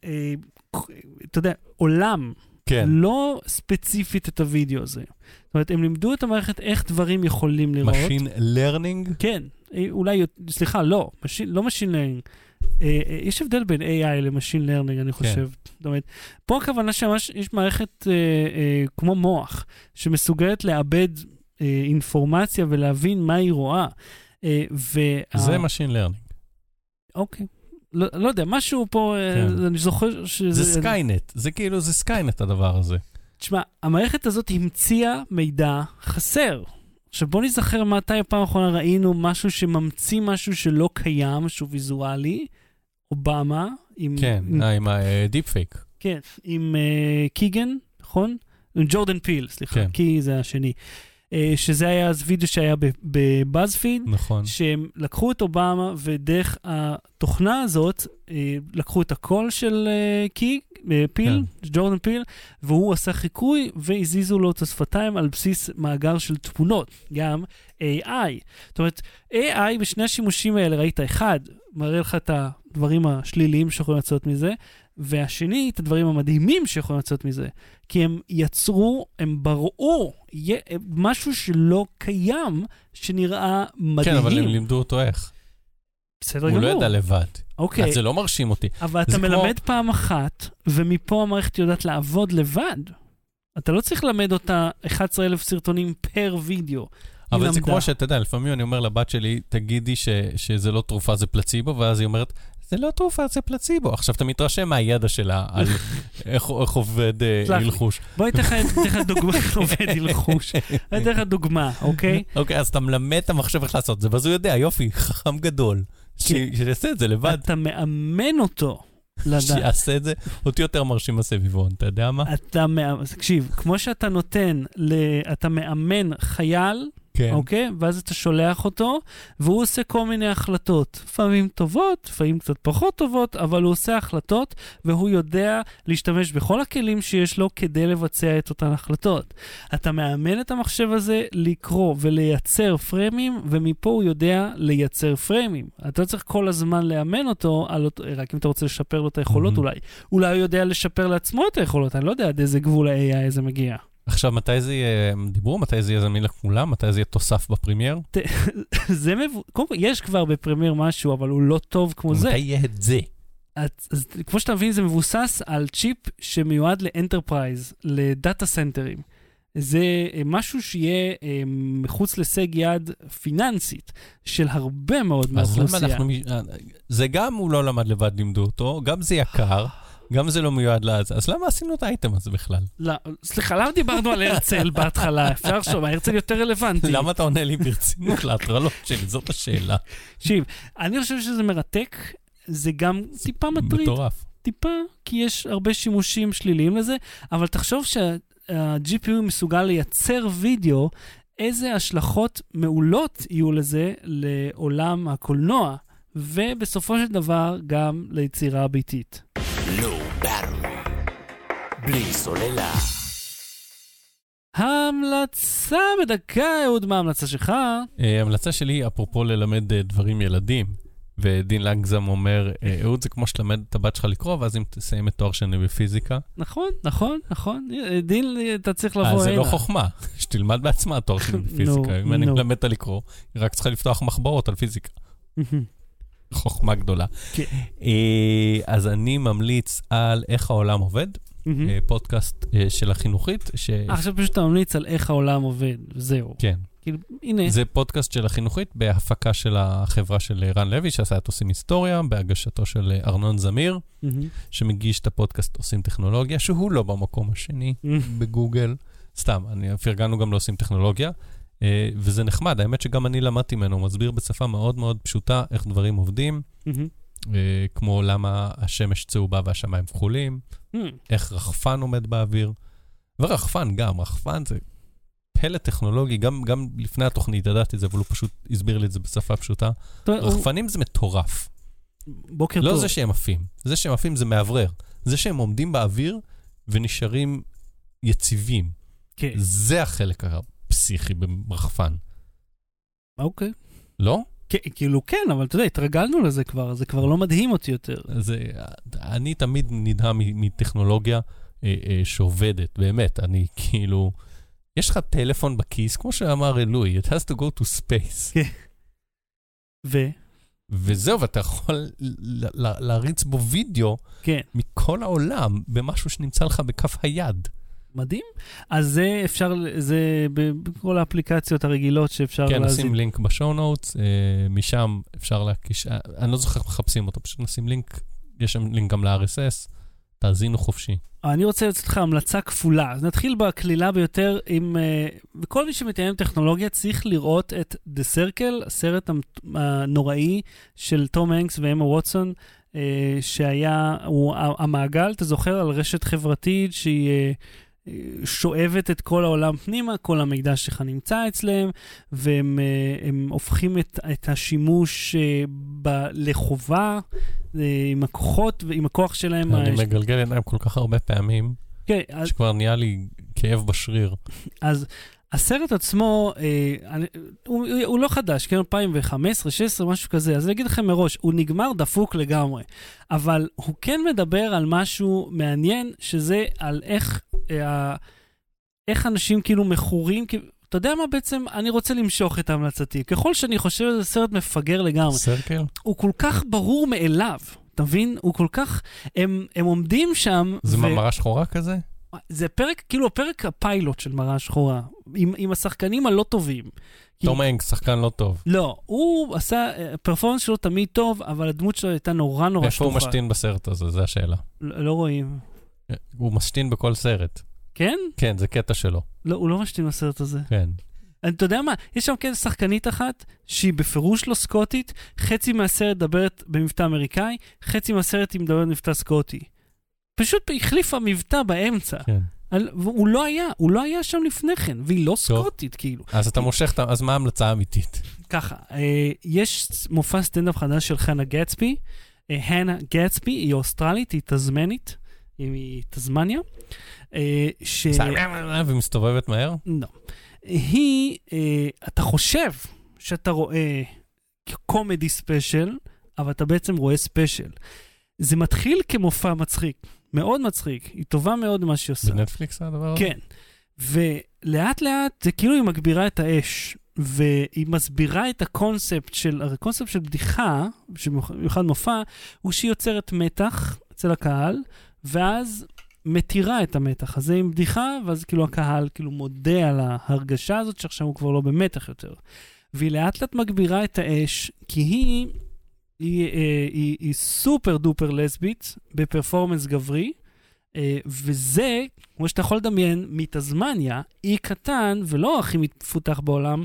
אתה יודע, עולם, לא ספציפית את הוידאו הזה. זאת אומרת, הם לימדו את המערכת איך דברים יכולים לראות. משין לרנינג? כן, אולי, סליחה, לא, לא משין לרנינג. יש הבדל בין איי איי למשין לרנינג, אני חושב. זאת אומרת, פה הכוונה שמש, יש מערכת אה, אה, כמו מוח, שמסוגלת לאבד אה, אינפורמציה ולהבין מה היא רואה. אה, וה... זה משין לרנינג. אוקיי. לא, לא יודע, משהו פה, כן. אני זוכר שזה... זה סקיינט, זה כאילו, זה סקיינט הדבר הזה. תשמע, המערכת הזאת המציאה מידע חסר. עכשיו בוא נזכר מתי פעם האחרונה ראינו משהו שממציא משהו שלא קיים, שהוא ויזואלי, אובמה, עם... כן, עם, עם הדיפ פייק. כן, עם uh, קיגן, נכון? עם ג'ורדן פיל, סליחה, כן. כי זה השני. Uh, שזה היה אז וידאו שהיה בבאזפיד, נכון. שהם לקחו את אובמה, ודרך התוכנה הזאת, uh, לקחו את הקול של uh, קיג, פיל, ג'ורדן פיל, והוא עשה חיקוי, והזיזו לו את השפתיים על בסיס מאגר של תמונות, גם איי איי. זאת אומרת, איי איי בשני השימושים האלה, ראית אחד, מראה לך את הדברים השליליים שיכולים לצאת מזה, והשני, את הדברים המדהימים שיכולים לצאת מזה, כי הם יצרו, הם בראו, משהו שלא קיים, שנראה מדהים. כן, אבל הם לימדו אותו איך. בסדר גמור. הוא לא ידע לבד. אוקיי. אז זה לא מרשים אותי. אבל אתה מלמד פעם אחת, ומפה המערכת יודעת לעבוד לבד. אתה לא צריך ללמד אותה אחד עשר אלף סרטונים פר וידאו. אבל זה כמו שאתה יודע, לפעמים אני אומר לבת שלי, תגידי שזה לא תרופה, זה פלציבו, ואז היא אומרת, זה לא תרופה, זה פלציבו. עכשיו אתה מתרשם מהידע שלה על איך עובד הלחוש. בואי תכף דוגמה איך עובד הלחוש. אני אתן לך דוגמה, אוקיי? אוקיי, אז אתה מלמד את המחשב איך לעשות זה, ואז הוא יודע, יופי, חכם גדול, שיעשה את זה לבד. אתה מאמן אותו. שיעשה את זה, אותי יותר מרשים הסביבון, אתה יודע מה? אתה מאמן, תקשיב, כמו שאתה נותן, אתה מאמן חייל, אוקיי? ואז אתה שולח אותו, והוא עושה כל מיני החלטות, לפעמים טובות, לפעמים קצת פחות טובות, אבל הוא עושה החלטות, והוא יודע להשתמש בכל הכלים שיש לו כדי לבצע את אותן החלטות. אתה מאמן את המחשב הזה לקרוא ולייצר פריימים, ומפה הוא יודע לייצר פריימים. אתה צריך כל הזמן לאמן אותו, רק אם אתה רוצה לשפר לו את היכולות, אולי. אולי הוא יודע לשפר לעצמו את היכולות, אני לא יודע עד איזה גבול ה-איי איי זה מגיע. עכשיו, מתי זה יהיה דיבור? מתי זה יהיה זמין לכמולה? מתי זה יהיה תוסף בפרימייר? זה מבוא... קודם כל, יש כבר בפרימייר משהו, אבל הוא לא טוב כמו זה. מתי יהיה את זה? אז כמו שאתה מבין, זה מבוסס על צ'יפ שמיועד לאנטרפרייז, לדאטה סנטרים. זה משהו שיהיה מחוץ להישג יד פיננסית של הרבה מאוד מהאוכלוסייה. זה גם הוא לא למד לבד, לימדו אותו, גם זה יקר. גם זה לא מיועד לאז, אז למה עשינו את האייטם הזה בכלל? לא, סליחה, למה דיברנו על הרצל בהתחלה? אפשר שומע, הרצל יותר רלוונטי. למה אתה עונה לי ברצינות להטרלות שלי? זאת השאלה. תקשיב, אני חושב שזה מרתק, זה גם טיפה מטריד. מטורף. טיפה, כי יש הרבה שימושים שליליים לזה, אבל תחשוב שה-ג'י פי יו מסוגל לייצר וידאו, איזה השלכות מעולות יהיו לזה לעולם הקולנוע, ובסופו של דבר גם ליצירה הביתית. בלי סוללה. המלצה בדקה, אהוד, מה המלצה שלך? המלצה שלי, אפרופו ללמד דברים ילדים, ודין לנגזם אומר, אהוד, זה כמו שלמד את הבת שלך לקרוא, ואז אם תסיים את תואר שני בפיזיקה. נכון, נכון, נכון. דין, אתה צריך לבוא הנה. זה לא חוכמה, שתלמד בעצמה התואר שני בפיזיקה. אם אני מלמד את לקרוא, היא רק צריכה לפתוח מחברות על פיזיקה. חוכמה גדולה. אז אני ממליץ על איך העולם עובד, פודקאסט של החינוכית. עכשיו פשוט אתה ממליץ על איך העולם עובד, זהו. כן. זה פודקאסט של החינוכית בהפקה של החברה של רן לוי, שעשה את עושים היסטוריה, בהגשתו של ארנון זמיר, שמגיש את הפודקאסט עושים טכנולוגיה, שהוא לא במקום השני, בגוגל. סתם, פרגנו גם לעושים טכנולוגיה, וזה נחמד, האמת שגם אני למדתי ממנו, הוא מסביר בשפה מאוד מאוד פשוטה איך דברים עובדים, כמו למה השמש צהובה והשמיים כחולים, איך רחפן עומד באוויר, ורחפן גם, רחפן זה פלא טכנולוגי, גם, גם לפני התוכנית ידעתי את זה, אבל הוא פשוט הסביר לי את זה בשפה פשוטה. רחפנים זה מטורף. בוקר טוב. לא זה שהם עפים, זה שהם עפים זה מעברר, זה שהם עומדים באוויר ונשארים יציבים. כן. זה החלק הרב. פסיכי ברחפן. אוקיי. לא? כאילו כן, אבל אתה יודע, התרגלנו לזה כבר, זה כבר לא מדהים אותי יותר. אני תמיד נדהם מטכנולוגיה שעובדת, באמת, אני כאילו, יש לך טלפון בכיס, כמו שאמר אלוי, it has to go to space. כן. ו? וזהו, ואתה יכול להריץ בו וידאו מכל העולם, במשהו שנמצא לך בכף היד. מדהים. אז זה אפשר, זה בכל האפליקציות הרגילות שאפשר להזין. כן, נשים לינק בשואו נוטס, משם אפשר להקיש, אני לא זוכר מחפשים אותו, פשוט נשים לינק, יש שם לינק גם ל-אר אס אס, תאזינו חופשי. אני רוצה לצאת לך המלצה כפולה, אז נתחיל בכלילה ביותר עם, וכל מי שמתאם טכנולוגיה צריך לראות את The Circle, הסרט הנוראי של תום הנקס ואמה ווטסון, שהיה, הוא המעגל, אתה זוכר, על רשת חברתית שהיא שואבת את כל העולם פנימה, כל המקדש שלך נמצא אצלם, והם הם הופכים את, את השימוש ב, לחובה, עם הכוחות, עם הכוח שלהם. אני ה... מגלגל עיניים כל כך הרבה פעמים, כן, שכבר אז... נהיה לי כאב בשריר. אז הסרט עצמו, אה, אני, הוא, הוא לא חדש, כן, אלפיים וחמש עשרה, שש עשרה, משהו כזה, אז אני אגיד לכם מראש, הוא נגמר דפוק לגמרי, אבל הוא כן מדבר על משהו מעניין, שזה על איך, אה, איך אנשים כאילו מכורים, כאילו, אתה יודע מה בעצם? אני רוצה למשוך את ההמלצתי, ככל שאני חושב שזה סרט מפגר לגמרי. סרקל? הוא כל כך ברור מאליו, תבין? הוא כל כך, הם, הם עומדים שם. זה ו... ממרה שחורה כזה? זה פרק, כאילו הפרק הפיילוט של מראה שחורה, עם, עם השחקנים הלא טובים. תום הנק, שחקן לא טוב. לא, הוא עשה, הפרפורמנס שלו תמיד טוב, אבל הדמות שלו הייתה נורא נורא שטוחה. איפה הוא משתין בסרט הזה, זו השאלה. לא, לא רואים. הוא משתין בכל סרט. כן? כן, זה קטע שלו. לא, הוא לא משתין בסרט הזה. כן. אתה יודע מה, יש שם כן שחקנית אחת, שהיא בפירוש לא סקוטית, חצי מהסרט דברת במבטא אמריקאי, חצי מהסרט היא מדברת במבטא סקוטי. פשוט החליפה מבטא באמצע. כן. על, הוא לא היה, הוא לא היה שם לפני כן, והיא לא סקוטית, כאילו. אז אתה מושך, אז מה ההמלצה האמיתית? ככה, יש מופע סטנדאפ חדש של חנה גצבי, חנה גצבי, היא אוסטרלית, היא תזמנית, היא תזמניה, ש... ומסתובבת מהר? לא. היא, אתה חושב שאתה רואה קומדי ספיישל, אבל אתה בעצם רואה ספיישל. זה מתחיל כמופע מצחיק, מאוד מצחיק, היא טובה מאוד מה שהיא עושה. בנטפליקס הדבר הזה? כן, ולאט לאט זה כאילו היא מגבירה את האש, והיא מסבירה את הקונספט של, הקונספט של בדיחה, שבמיוחד מופע, הוא שהיא יוצרת מתח אצל הקהל, ואז מתירה את המתח הזה עם בדיחה, ואז כאילו הקהל כאילו מודה על ההרגשה הזאת, שעכשיו הוא כבר לא במתח יותר. והיא לאט לאט מגבירה את האש, כי היא... היא, היא, היא סופר דופר לסבית בפרפורמנס גברי, וזה, כמו שאתה יכול לדמיין, מתזמניה, היא קטן ולא הכי מפותח בעולם,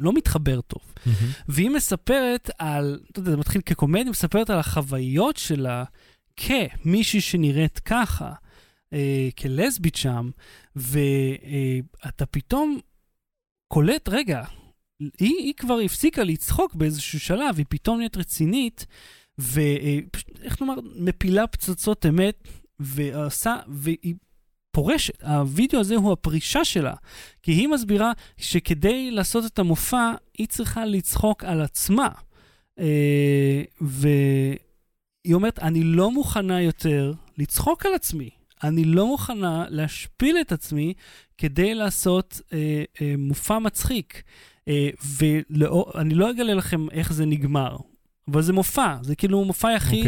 לא מתחבר טוב. Mm-hmm. והיא מספרת על, אתה יודע, זה מתחיל כקומדיה, מספרת על החוויות שלה כמישהי שנראית ככה, כלסבית שם, ואתה פתאום קולט רגע, היא, היא כבר הפסיקה לצחוק באיזשהו שלב, היא פתאום נהיית רצינית, ואיך נאמר, מפילה פצצות אמת, ועשה, והיא פורשת. הווידאו הזה הוא הפרישה שלה, כי היא מסבירה שכדי לעשות את המופע, היא צריכה לצחוק על עצמה. והיא אומרת, אני לא מוכנה יותר לצחוק על עצמי. אני לא מוכנה להשפיל את עצמי, כדי לעשות מופע מצחיק. ואני לא אגלה לכם איך זה נגמר, אבל זה מופע, זה כאילו מופע הכי,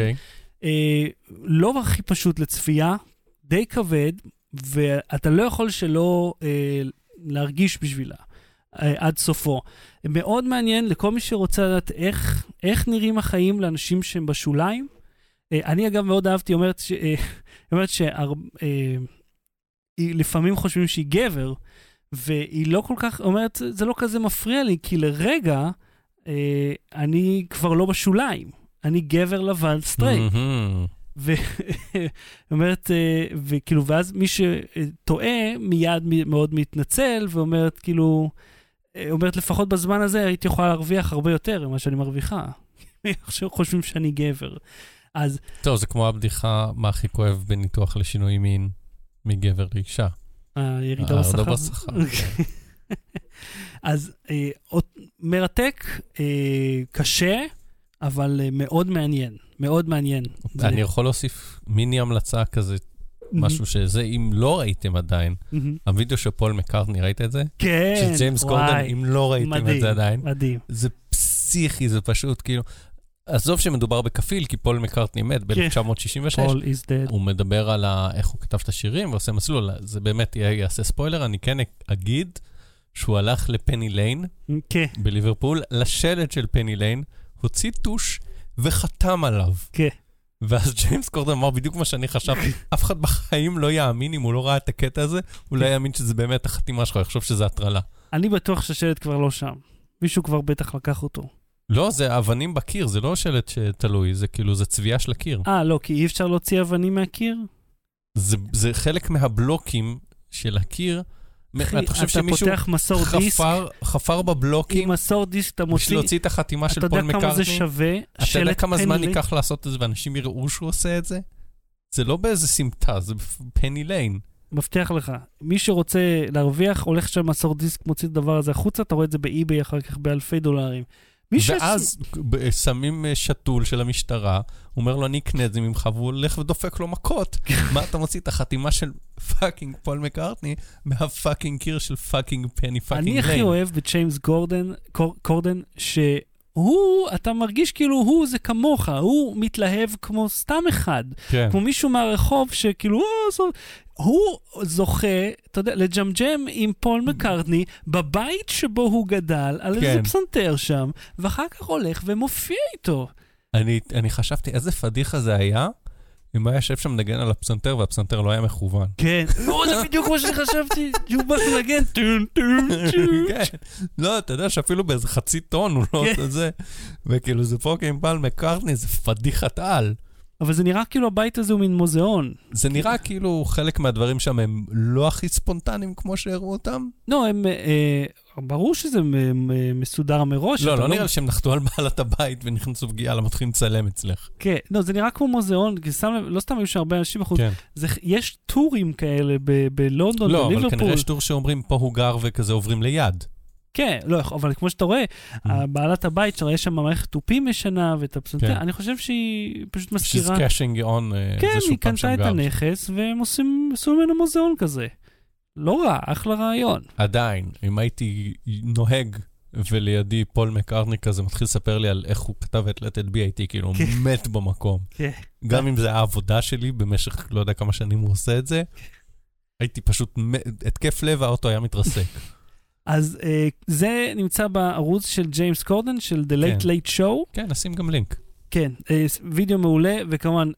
לא הכי פשוט לצפייה, די כבד, ואתה לא יכול שלא להרגיש בשבילה, עד סופו. מאוד מעניין לכל מי שרוצה לדעת איך נראים החיים לאנשים שהם בשוליים. אני אגב מאוד אהבתי, אומרת שלפעמים חושבים שהיא גבר, והיא לא כל כך, אומרת, זה לא כזה מפריע לי, כי לרגע אה, אני כבר לא בשוליים, אני גבר לבן סטרייט. והיא אומרת, אה, וכאילו, ואז מי שטועה מיד מאוד מתנצל, ואומרת, כאילו, אומרת, לפחות בזמן הזה הייתי יכולה להרוויח הרבה יותר, מה שאני מרוויחה. עכשיו חושבים שאני גבר. אז... טוב, זה כמו הבדיחה, מה הכי כואב בניתוח לשינוי מין מגבר לאישה. הירידה בשכר. אז מרתק, קשה, אבל מאוד מעניין, מאוד מעניין. אני יכול להוסיף מיני המלצה כזה, משהו שזה, אם לא ראיתם עדיין, הווידאו של פול מקארטני, ראית את זה? כן, וואי. של ג'יימס קורדן, אם לא ראיתם את זה עדיין. מדהים. זה פסיכי, זה פשוט כאילו, עזוב שמדובר בכפיל, כי פול מקארטני מת ב-תשע עשרה שישים ושש. הוא מדבר על איך הוא כתב את השירים ועושה מסלול. זה באמת יעשה ספוילר. אני כן אגיד שהוא הלך לפני ליין בליברפול, לשלט של פני ליין, הוציא טוש וחתם עליו. ואז ג'יימס קורדן אמר בדיוק מה שאני חשבתי. אף אחד בחיים לא יאמין אם הוא לא ראה את הקטע הזה, הוא לא יאמין שזה באמת החתימה שלך, יחשוב שזה הטרלה. אני בטוח שהשלט כבר לא שם. מישהו כבר בטח לקח אותו. לא, זה אבנים בקיר, זה לא שלט שתלוי, זה כאילו, זה צביעה של הקיר. אה, לא, כי אי אפשר להוציא אבנים מהקיר? זה, זה חלק מהבלוקים של הקיר. אתה חושב שמישהו חפר, חפר בבלוקים? עם מסור דיסק, אתה מוציא... בשביל להוציא את החתימה של פול מקארטני? אתה יודע כמה זה שווה? אתה יודע כמה זמן ייקח לעשות את זה, ואנשים יראו שהוא עושה את זה? זה לא באיזה סמטה, זה פני ליין. מבטיח לך, מי שרוצה להרוויח, הולך שם מסור דיסק, מוציא את הדבר הזה החוצה, אתה רואה את זה באי-ביי אחר כך באלפי דולרים. ואז שמים שטול של המשטרה, הוא אומר לו, אני אקנה את זה ממך, והוא הולך ודופק לו מכות. מה אתה מוציא את החתימה של פאקינג פול מקארטני מהפאקינג קיר של פאקינג פני פאקינג ליין? אני הכי אוהב בג'יימס קורדן, קורדן, שהוא הוא, אתה מרגיש כאילו הוא זה כמוך, הוא מתלהב כמו סתם אחד, כן. כמו מישהו מהרחוב שכאילו, הוא זוכה, אתה יודע, לג'מג'ם עם פול מקרטני בבית שבו הוא גדל, על כן. איזה פסנתר שם, ואחר כך הולך ומופיע איתו. אני, אני חשבתי איזה פדיחה זה היה, אם היה שב שם נגן על הפסנתר, והפסנתר לא היה מכוון. כן. לא, זה בדיוק כמו שחשבתי. יובל נגן. לא, אתה יודע שאפילו באיזה חצי טון הוא לא עושה את זה. וכאילו זה פה כמפל מקרטני, זה פדיחת על. אבל זה נראה כאילו הבית הזה הוא מין מוזיאון. זה נראה כאילו חלק מהדברים שם הם לא הכי ספונטניים כמו שהראו אותם? לא, הם... ברור שזה מסודר מראש. לא, לא נראה לי שהם נחתו על בעלת הבית ונכנסו פגיעה למתחילים צלם אצלך. כן, לא, זה נראה כמו מוזיאון, לא סתם היו שהרבה אנשים בחוץ. יש טורים כאלה בלונדון, בליברפול. לא, אבל כנראה יש טור שאומרים פה הוא גר וכזה עוברים ליד. כן, לא, אבל כמו שאתה רואה, בעלת הבית שלה יש שם מערכת תופים משנה ואת הפסנתר, אני חושב שהיא פשוט מזכירה. She's cashing on. כן, היא קנתה את הנכס והם עושים ממנו מוזיאון כזה. לא רע, אחלה רעיון. עדיין, אם הייתי נוהג ולידי פול מקרטני כזה מתחיל לספר לי על איך הוא כתב את Let It Be, הייתי כאילו מת במקום. גם אם זה העבודה שלי, במשך לא יודע כמה שנים הוא עושה את זה, הייתי פשוט, התקף לב האוטו היה מתרסק. אז זה נמצא בערוץ של ג'יימס קורדן, של The Late Late Show. כן, נשים גם לינק. כן, וידאו מעולה, וכמובן,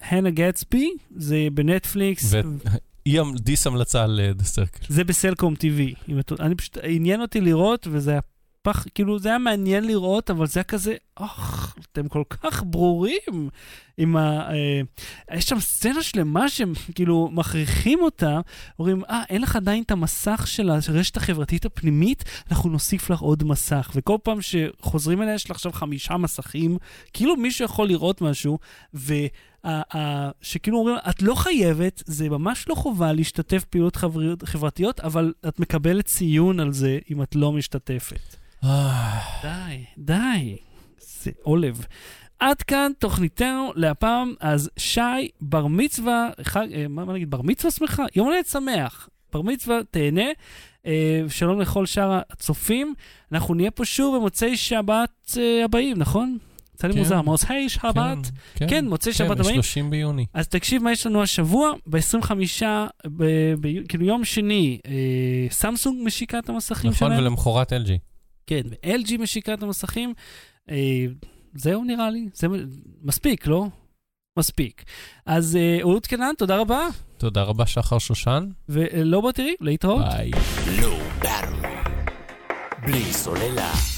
הנה גדסבי, זה בנטפליקס. דיס המלצה על דה סרקל. זה בסלקום טי וי. אני פשוט, עניין אותי לראות, וזה היה פח, כאילו זה היה מעניין לראות, אבל זה היה כזה, אוח, אתם כל כך ברורים עם ה... יש שם סצנה שלמה שהם כאילו מכריחים אותה, אומרים, אה, אין לך עדיין את המסך של הרשת החברתית הפנימית, אנחנו נוסיף לך עוד מסך. וכל פעם שחוזרים אליה, יש לך עכשיו חמישה מסכים, כאילו מישהו יכול לראות משהו, ו... שכאילו אומרים, את לא חייבת, זה ממש לא חובה להשתתף פעילות חברתיות, אבל את מקבלת ציון על זה אם את לא משתתפת. די, די. זה עולב. עד כאן תוכניתנו להפעם, אז שי, בר מצווה, מה נגיד, בר מצווה שמחה? יום הולדת שמח. בר מצווה, תהנה. שלום לכל שאר הצופים. אנחנו נהיה פה שוב במוצאי שבת הבאים, נכון? צלי מוזר, מוצאי שבת, כן, מוצאי שבת הבאים. שלושים ביוני. אז תקשיב מה יש לנו השבוע, ב-עשרים וחמישה, כאילו יום שני, סמסונג משיקה את המסכים שלהם. נכון, ולמחרת אל ג'י. כן, ו-אל ג'י משיקה את המסכים, זהו נראה לי, זה מספיק, לא? מספיק. אז אהוד קינן, תודה רבה. תודה רבה, שחר שושן. ולא בוא תראי, להתראות. ביי. בלי סוללה.